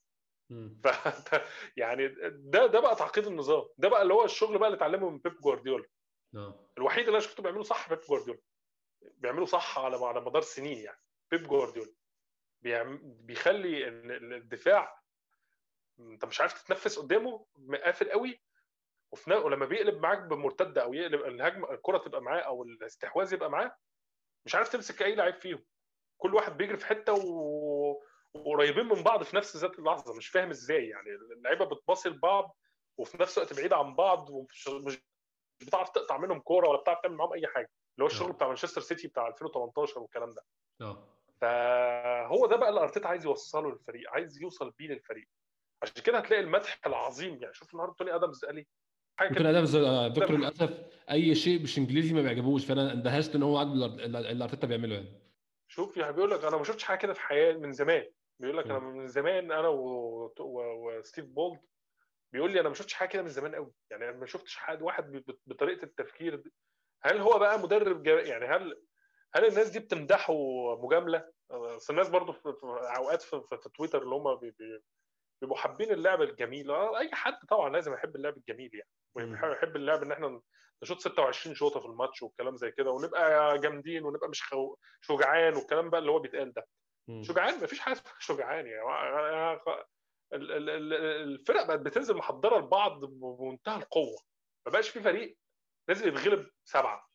فانت يعني ده بقى تعقيد النظام، ده بقى اللي هو الشغل بقى اللي اتعلمه من بيب جوارديولا. الوحيد اللي انا شفته بيعمله صح بيب جوارديولا، بيعمله صح على مدار سنين. يعني بيب جوارديولا بيخلي الدفاع انت مش عارف تتنفس قدامه، مقافل قوي، ولما بيقلب معاك بمرتده او يقلب الهجمه، الكره تبقى معاه او الاستحواذ يبقى معاه، مش عارف تمسك اي لعيب فيهم، كل واحد بيجري في حته وقريبين من بعض في نفس ذات اللحظه. مش فاهم ازاي، يعني اللعيبه بتباصي لبعض وفي نفس الوقت بعيده عن بعض، ومش بتعرف تقطع منهم كوره ولا بتعرف تعمل معاهم اي حاجه، اللي هو الشغل بتاع مانشستر سيتي بتاع 2018 والكلام ده. فهو ده بقى اللي ارتيتا عايز يوصله للفريق، عايز يوصل بيه للفريق. عشان كده هتلاقي المدح العظيم، يعني شوف النهارده توني ادمز قال لي حاجه كده. ادمز دكتور للاسف اي شيء مش انجليزي ما بيعجبوش، فانا اندهشت ان هو عاجبه اللي ارتيتا بيعمله. يعني شوف يعني بيقول لك انا ما شفتش حاجه كده في حياتي من زمان، بيقول لك انا من زمان، انا وستيف بولد بيقول لي انا ما شفتش حاجه كده من زمان قوي، يعني انا ما شفتش حد واحد بطريقه التفكير دي. هل هو بقى مدرب يعني هل الناس دي بتمدحه مجامله؟ بس الناس برضو في اوقات في تويتر اللي هم بيبقوا حابين اللعب الجميل. اي حد طبعا لازم يحب اللعب الجميل، يعني ويحب اللعب ان احنا نشوط 26 شوطه في الماتش والكلام زي كده، ونبقى جامدين ونبقى مش شجعان والكلام بقى اللي هو بيتقال ده. شجعان؟ مفيش حاجه اسمها شجعان. يعني الفرق بقت بتنزل محضره لبعض بمنتهى القوه، ما بقاش في فريق لازم يتغلب 7.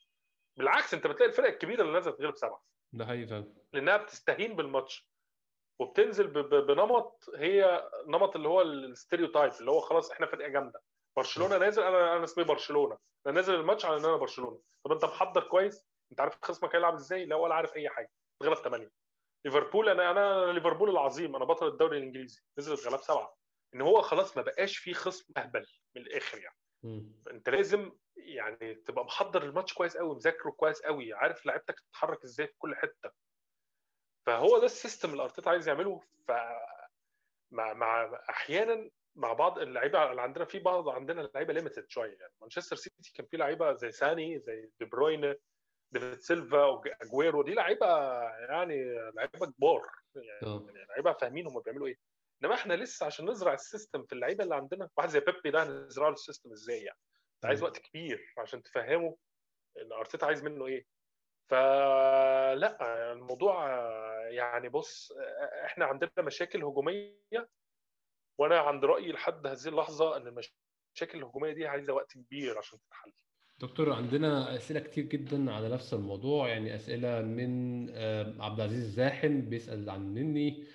بالعكس، انت بتلاقي الفرق الكبيره اللي نازله تغلب 7، ده حقيقي فعلا، لانها بتستهين بالماتش وبتنزل بنمط، هي نمط اللي هو الستيريوتايب اللي هو خلاص احنا فرقه جامده، برشلونه نازل، انا اسمي برشلونه، انا نازل الماتش على ان انا برشلونه. طب انت محضر كويس؟ انت عارف خصمك هيلعب ازاي؟ لا ولا عارف اي حاجه، اتغلب 8. ليفربول، انا ليفربول العظيم، انا بطل الدوري الانجليزي، نزل اتغلب 7. ان هو خلاص ما بقاش فيه خصم اهبل من الاخر. يعني انت لازم يعني تبقى محضر الماتش كويس قوي، مذاكره كويس قوي، عارف لعيبتك تتحرك ازاي في كل حته. فهو ده السيستم اللي ارتيتا عايز يعمله. ف مع احيانا مع بعض اللعيبه اللي عندنا، في بعض عندنا لعيبه ليميتد شويه. يعني مانشستر سيتي كان في لعيبه زي ساني، زي دي بروين، ديفيد سيلفا واجويرو، دي لعيبه يعني لعيبه كبار يعني لعيبه فاهمين هم بيعملوا ايه. انما احنا لسه عشان نزرع السيستم في اللعيبه اللي عندنا، واحد زي بيبي ده هنزرع له السيستم ازاي يعني؟ عايز وقت كبير عشان تفهمه ان ارتيتا عايز منه ايه. فلا الموضوع يعني بص، احنا عندنا مشاكل هجوميه، وانا عند رايي لحد هذه اللحظه ان المشاكل الهجوميه دي عايزه وقت كبير عشان تتحل. دكتور عندنا اسئله كتير جدا على نفس الموضوع، يعني اسئله من عبد العزيز زاحم بيسال عن النني،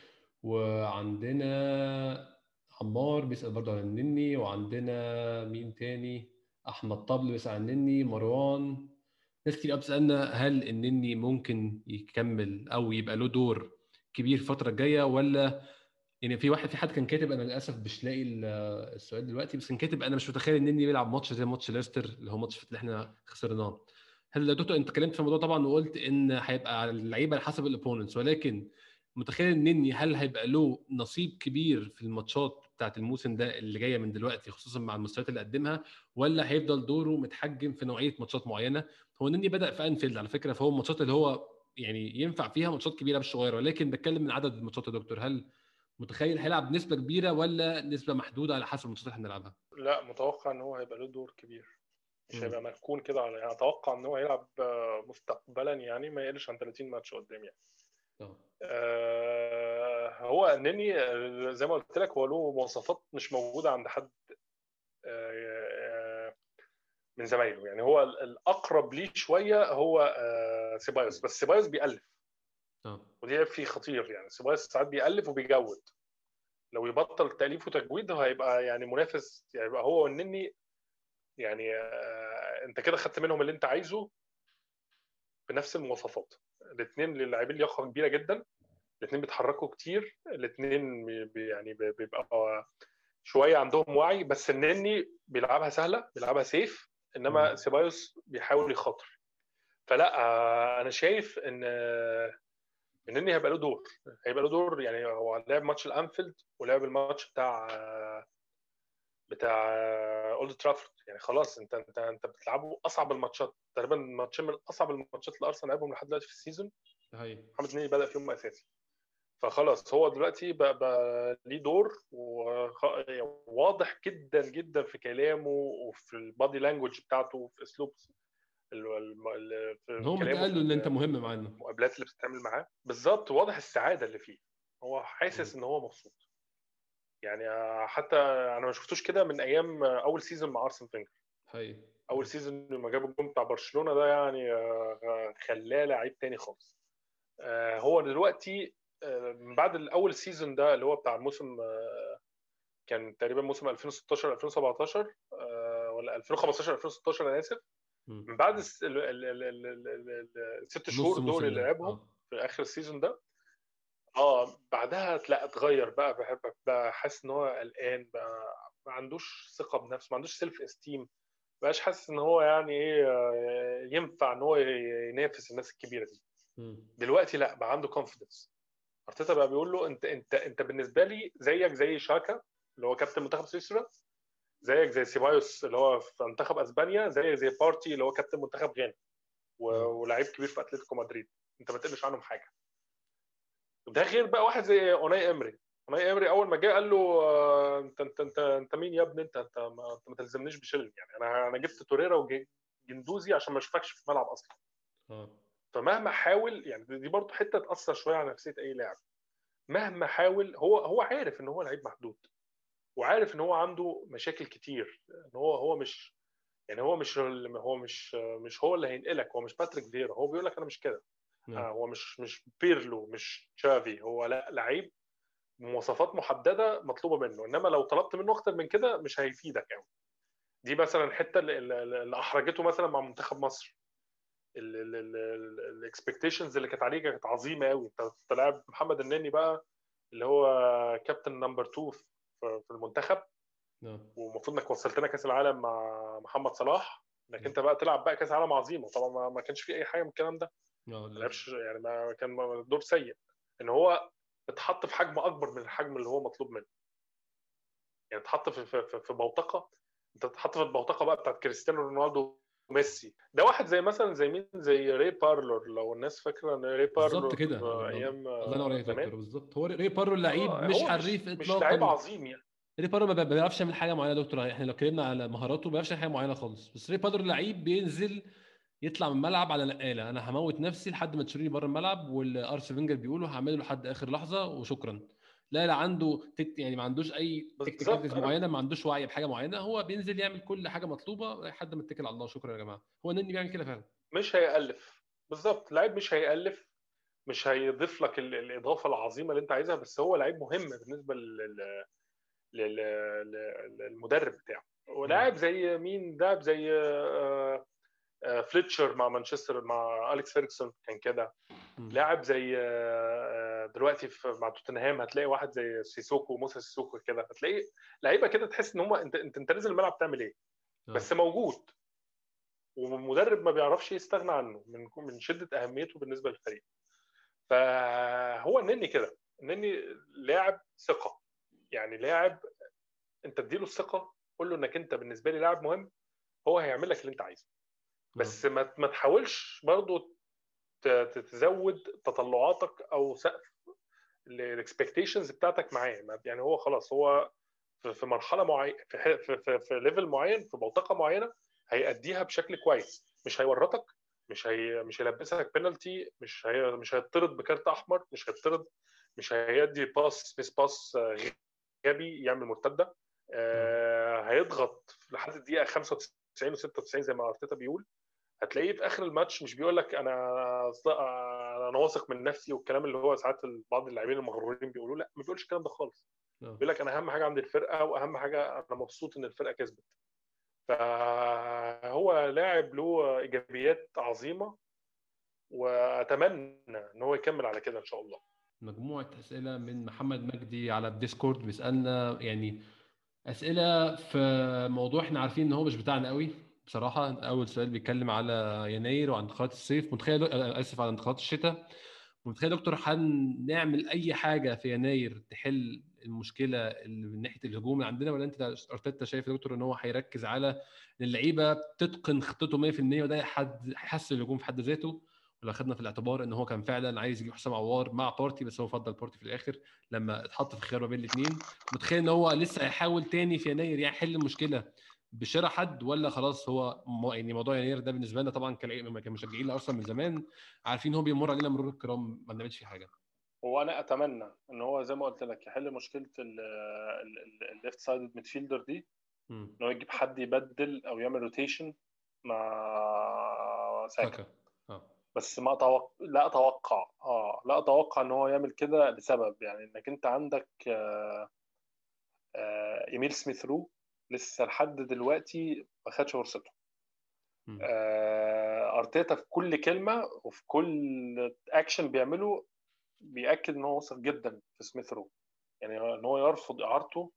وعندنا عمار بيسال برضه عن النني، وعندنا مين تاني، احمد طبل بيسال عن النني، مروان، ناس كتير بتسالنا هل النني ممكن يكمل او يبقى له دور كبير الفتره الجايه ولا يعني. في حد كان كاتب، انا للاسف مش لاقي السؤال دلوقتي، بس كان كاتب انا مش متخيل النني بيلعب ماتش زي ماتش ليستر اللي هو ماتش اللي احنا خسرناه. هل دكتور انت اتكلمت في الموضوع طبعا وقلت ان هيبقى على اللعيبه على حسب الاوبوننتس، ولكن متخيل النني هل هيبقى له نصيب كبير في الماتشات بتاعه الموسم ده اللي جايه من دلوقتي، خصوصا مع المستويات اللي قدمها، ولا هيفضل دوره متحجم في نوعيه ماتشات معينه؟ هو النني بدا في انفيلد على فكره، فهو الماتشات اللي هو يعني ينفع فيها ماتشات كبيره مش صغيره، ولكن بتكلم من عدد الماتشات يا دكتور، هل متخيل هيلعب نسبه كبيره ولا نسبه محدوده على حسب الماتشات اللي احنا بنلعبها؟ لا متوقع ان هو هيبقى له دور كبير، مش هيبقى مركون كده على، اتوقع ان هو هيلعب مستقبلا يعني ما يقلش عن 30 ماتش قدام يعني. هو النني زي ما قلت لك هو له مواصفات مش موجوده عند حد من زمايله يعني. هو الاقرب ليه شويه هو سيبايوس، بس سيبايوس بيألف ودي في خطير يعني. سيبايوس ساعات بيألف وبيجود، لو يبطل تأليف وتجويد هيبقى يعني منافس، هيبقى هو والنني يعني انت كده خدت منهم اللي انت عايزه بنفس المواصفات. الاثنين للاعبين لياقه كبيره جدا، الاثنين بيتحركوا كتير، الاثنين يعني بيبقى شويه عندهم وعي، بس النني بيلعبها سهله بيلعبها سيف، انما سيبايوس بيحاول يخاطر. فلا انا شايف ان النني هيبقى له دور يعني. هو لعب ماتش الانفيلد ولعب الماتش بتاع اولد ترافورد يعني، خلاص انت بتلعبوا اصعب الماتشات تقريبا، ماتشين من اصعب الماتشات اللي ارسنال لعبهم لحد دلوقتي في السيزون محمد النني بدأ فيهم اساسي. فخلاص هو دلوقتي بقى ليه دور واضح جدا جدا في كلامه وفي البادي لانجوج بتاعته وفي اسلوب هو قال له ان انت مهم معانا، المقابلات اللي بتتعامل معاه بالظبط واضح السعاده اللي فيه، هو حاسس ان هو مبسوط يعني. حتى انا ما شفتوش كده من ايام اول سيزون مع ارسن فينجر، اول سيزون لما جاب الجون بتاع برشلونه ده يعني خلاه لعيب تاني خالص. هو دلوقتي من بعد الاول سيزون ده اللي هو بتاع الموسم، كان تقريبا موسم 2016 2017 ولا 2015 2016 انا اسف، من بعد الست شهور دول اللي لعبهم في اخر السيزون ده بعدها اتغير بقى حاسس ان هو قلقان، بقى ما عندوش ثقه بنفسه، ما عندوش سيلف استيم، بقاش حاسس ان هو يعني ايه ينفع ان هو ينافس الناس الكبيره دي. دلوقتي لا بقى عنده كونفيدنس، ارتيتا بقى بيقول له انت بالنسبه لي زيك زي شاكا اللي هو كابتن منتخب سويسرا، زيك زي سيبايوس اللي هو في منتخب اسبانيا، زيك زي بارتي اللي هو كابتن منتخب غانا ولاعيب كبير في اتلتيكو مدريد، انت ما تقلش عنهم حاجه. ده غير بقى واحد زي اوناي امري اول ما جه قال له انت مين يا ابني، انت ما تلزمنيش بشيل يعني، انا جبت توريرا وجندوزي عشان ما اشوفكش في الملعب اصلا. فمهما حاول يعني، دي برضو حته تاثر شويه على نفسيه اي لاعب، مهما حاول هو عارف ان هو لعيب محدود، وعارف ان هو عنده مشاكل كتير، ان هو مش يعني هو مش هو اللي هينقلك، هو مش باتريك فيرا، هو بيقول لك انا مش كده، هو مش بيرلو مش تشافي، هو لا لعيب مواصفات محدده مطلوبه منه، انما لو طلبت منه اكتر من كده مش هيفيدك قوي. دي مثلا حته اللي احرجته مثلا مع منتخب مصر، الاكسبكتيشنز اللي كانت عليه كانت عظيمه قوي. انت لاعب محمد النني بقى اللي هو كابتن نمبر 2 في المنتخب، ومفروض انك وصلت لنا كاس العالم مع محمد صلاح، انك انت بقى تلعب بقى كاس عالم عظيمه، طبعا ما كانش في اي حاجه من الكلام ده، ما لعبش يعني، ما كان دور سيء ان هو اتحط في حجم اكبر من الحجم اللي هو مطلوب منه يعني، اتحط في بوتقه، انت اتحط في البوتقه بقى بتاعت كريستيانو رونالدو ميسي. ده واحد زي مثلا زي مين، زي ري بارلور، لو الناس فاكره ان ري بارلور بالظبط كده ايام بالظبط. هو ري بارلور لعيب مش حريف اطلاقا، مش لعيب عظيم يعني. ري بارلور ما بيعرفش يعمل حاجه معينه يا دكتور، احنا لو اتكلمنا على مهاراته ما بيعرفش حاجه معينه خالص. بس ري بارلور لعيب بينزل يطلع من الملعب على نقاله، انا هموت نفسي لحد ما تشيلني بره الملعب، والارسنال فينجر بيقولوا هعمله لحد اخر لحظه وشكرا. لا لا عنده يعني ما عندوش اي تكتيكات معينه، ما عندوش وعي بحاجه معينه، هو بينزل يعمل كل حاجه مطلوبه لحد ما اتكل على الله شكرا يا جماعه. هو نني بيعمل كده فعلا، مش هيألف بالظبط. لعيب مش هيألف، مش هيضيف لك الاضافه العظيمه اللي انت عايزها، بس هو لعيب مهم بالنسبه للمدرب بتاعه. ولاعب زي مين ده، زي فليتشر مع مانشستر مع أليكس فيرغسون كان كده. لاعب زي دلوقتي مع توتنهام هتلاقي واحد زي سيسوكو وموسى سيسوكو كده، هتلاقي لعيبه كده تحس ان هم انت نازل الملعب تعمل ايه بس موجود، والمدرب ما بيعرفش يستغنى عنه من شده اهميته بالنسبه للفريق. فهو نني كده، نني لاعب ثقه، يعني لاعب انت اديله الثقه، قول له انك انت بالنسبه لي لاعب مهم، هو هيعمل لك اللي انت عايزه، بس ما تحاولش برضو تزود تطلعاتك او سقف الاكسبكتيشنز بتاعتك معاه. يعني هو خلاص، هو في مرحله معينه، في ليفل معين، في بوتقه معينه هيأديها بشكل كويس، مش هيورطك، مش هيلبسك بينالتي، مش هيطرد بكارت احمر، مش هيدي باس غبي يعمل مرتده، هيضغط لحد الدقيقه 95 و96 زي ما ارتيتا بيقول. هتلاقيه في اخر الماتش مش بيقول لك انا واثق من نفسي والكلام اللي هو ساعات بعض اللاعبين المغرورين بيقولوه، لا ما بيقولش الكلام ده خالص. بيقول لك انا اهم حاجه عند الفرقه، واهم حاجه انا مبسوط ان الفرقه كسبت. فهو لاعب له ايجابيات عظيمه، واتمنى ان هو يكمل على كده ان شاء الله. مجموعه اسئله من محمد مجدي على الديسكورد بيسالنا، يعني اسئله في موضوع احنا عارفين ان هو مش بتاعنا قوي بصراحه. اول سؤال بيتكلم على يناير وعن انتخابات الصيف، متخيل اسف على انتخابات الشتاء، ومتخيل دكتور هنعمل اي حاجه في يناير تحل المشكله اللي من ناحيه الهجوم اللي عندنا، ولا انت ارتيتا شايف يا دكتور ان هو هيركز على ان اللعيبه تتقن خطته 100% وده هيحسن الهجوم في حد ذاته؟ ولا خدنا في الاعتبار ان هو كان فعلا عايز يجيب حسام عوار مع بارتي، بس هو فضل بارتي في الاخر لما اتحط في خيار ما بين الاثنين؟ متخيل ان هو لسه هيحاول تاني في يناير يحل المشكله بشراء حد، ولا خلاص هو يعني موضوع يناير ده بالنسبه لنا طبعا كمشجعين لارسنال من زمان عارفين هو بيمر علينا مرور الكرام، ما بنعملش فيه حاجه. وانا اتمنى ان هو زي ما قلت لك يحل مشكله الليفت سايد ميدفيلدر دي، ان هو يجيب حد يبدل او يعمل روتيشن مع ساكا. بس ما لا اتوقع ان هو يعمل كده، لسبب يعني انك انت عندك ايميل سميث رو لسه لحد دلوقتي ما خدش فرصته. ارتيتا في كل كلمه وفي كل اكشن بيعمله بياكد ان هو واثق جدا في سميث رو، يعني ان هو يرفض اعارته،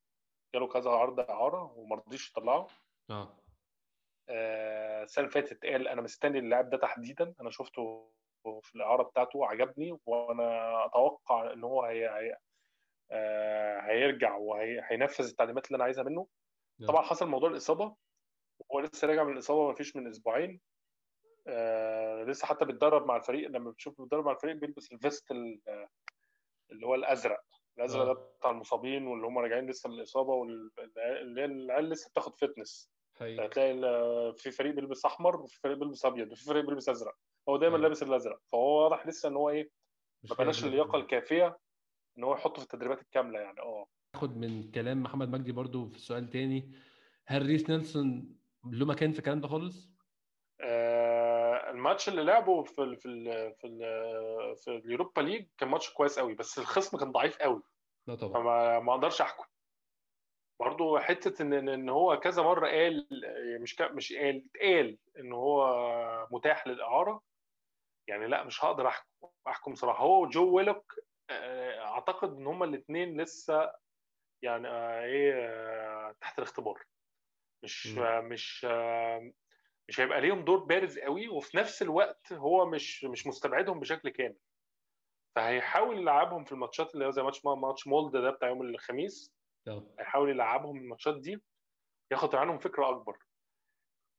جاله كذا عرض اعاره وما رضيش يطلعه. السنه اللي فاتت قال انا مستني اللاعب ده تحديدا، انا شفته في الاعاره بتاعته عجبني، وانا اتوقع ان هو هيرجع وهينفذ التعليمات اللي انا عايزها منه. طبعا حصل موضوع الاصابه، وهو لسه راجع من الاصابه ما فيش من اسبوعين، لسه حتى بيتدرب مع الفريق. لما بتشوفه بيتدرب مع الفريق بيلبس الفيست اللي هو الازرق ده بتاع المصابين واللي هم راجعين لسه من الاصابه، والعيال لسه بتاخد فتنس. هتلاقي في فريق بيلبس احمر وفي فريق بيلبس ابيض وفي فريق بيلبس ازرق، هو دايما لابس الازرق. فهو واضح لسه ان هو ما بلاش اللياقه الكافيه ان هو يحطه في التدريبات الكامله يعني. اخد من كلام محمد مجدي برضو في سؤال تاني، هل ريس نيلسون له مكان في الكلام ده خالص؟ الماتش اللي لعبه في اليوروبا ليج كان ماتش كويس قوي، بس الخصم كان ضعيف قوي. لا طبعا ما اقدرش احكم برضو حته ان هو كذا مره قال مش قال ان هو متاح للاعاره، يعني لا مش هقدر احكم صراحه. هو وجو ويلوك اعتقد ان هما الاثنين لسه يعني تحت الاختبار، مش هيبقى ليهم دور بارز قوي، وفي نفس الوقت هو مش مستبعدهم بشكل كامل. فهيحاول يلعبهم في الماتشات اللي هو زي ماتش مولد ده بتاع يوم الخميس، هيحاول يلعبهم الماتشات دي، ياخد عنهم فكره اكبر.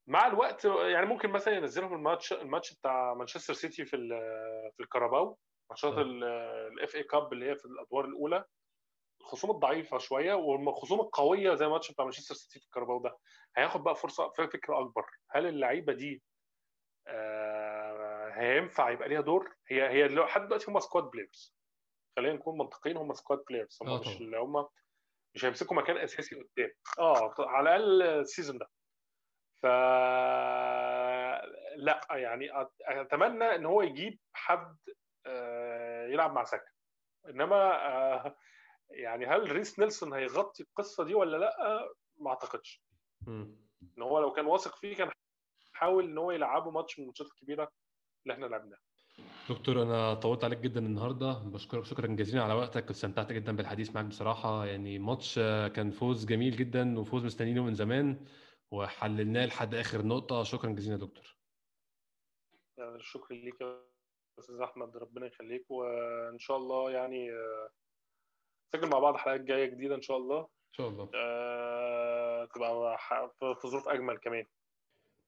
مع الوقت يعني ممكن مثلا ينزلهم الماتش بتاع مانشستر سيتي في الكاراباو، ماتشات الاف اي كاب اللي هي في الادوار الاولى الخصوم الضعيفه شويه، والخصوم القويه زي ماتش بتاع مانشستر سيتي في الكاراباو ده هياخد بقى فرصه فكره اكبر. هل اللعيبه دي هينفع يبقى ليها دور؟ هي لحد دلوقتي هم سكواد بلايرز، خلينا نكون منطقيين، هم سكواد بلايرز، هم مش اللي هم مش هيمسكوا مكان اساسي قدام على الاقل السيزون ده. ف لا يعني اتمنى ان هو يجيب حد يلعب مع ساكا، انما يعني هل ريس نيلسون هيغطي القصه دي ولا لا؟ ما اعتقدش. ان هو لو كان واثق فيه كان حاول ان هو يلعبه ماتش من الماتشات الكبيره اللي احنا لعبناها. دكتور انا طولت عليك جدا النهارده، بشكرك شكرا جزيلا على وقتك، استمتعت جدا بالحديث معاك بصراحه، يعني ماتش كان فوز جميل جدا وفوز مستنيينه من زمان، وحللناه لحد اخر نقطه. شكرا جزيلا يا دكتور. شكرا ليك يا استاذ احمد، ربنا يخليك، وان شاء الله يعني نسجل مع بعض حلقات جايه جديده ان شاء الله. ان شاء الله تبقى في ظروف اجمل كمان،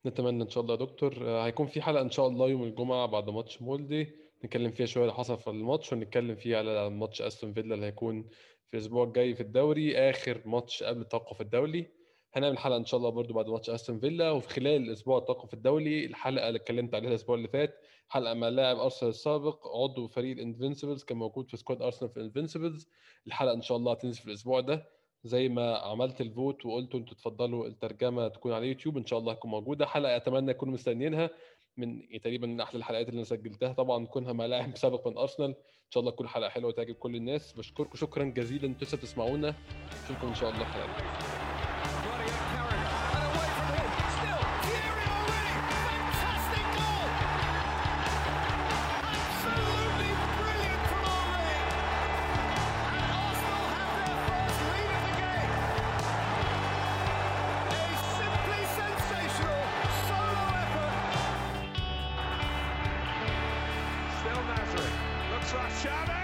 نتمنى ان شاء الله يا دكتور. هيكون في حلقه ان شاء الله يوم الجمعه بعد ماتش مولدي نتكلم فيها شويه اللي حصل في الماتش، ونتكلم فيه على ماتش استون فيلا اللي هيكون في الاسبوع الجاي في الدوري، اخر ماتش قبل التوقف الدولي. هنعمل حلقه ان شاء الله برده بعد ماتش استون فيلا، وفي خلال الاسبوع التوقف الدولي الحلقه اللي اتكلمت عليها الاسبوع اللي فات، حلقه مع لاعب ارسنال السابق عضو فريق انفينسيبلز كان موجود في سكواد ارسنال في انفينسيبلز. الحلقه ان شاء الله هتنزل في الاسبوع ده، زي ما عملت الفوت وقلتوا انتوا تفضلوا الترجمه تكون على يوتيوب ان شاء الله هتكون موجوده. حلقه اتمنى تكونوا مستنيينها، من تقريبا من احلى الحلقات اللي انا سجلتها طبعا، كونها مع لاعب سابق من ارسنال. ان شاء الله تكون حلقه حلوه تعجب كل الناس. بشكركم شكرا جزيلا انتوا بتسمعونا، اشوفكم ان شاء الله خير. Shout out!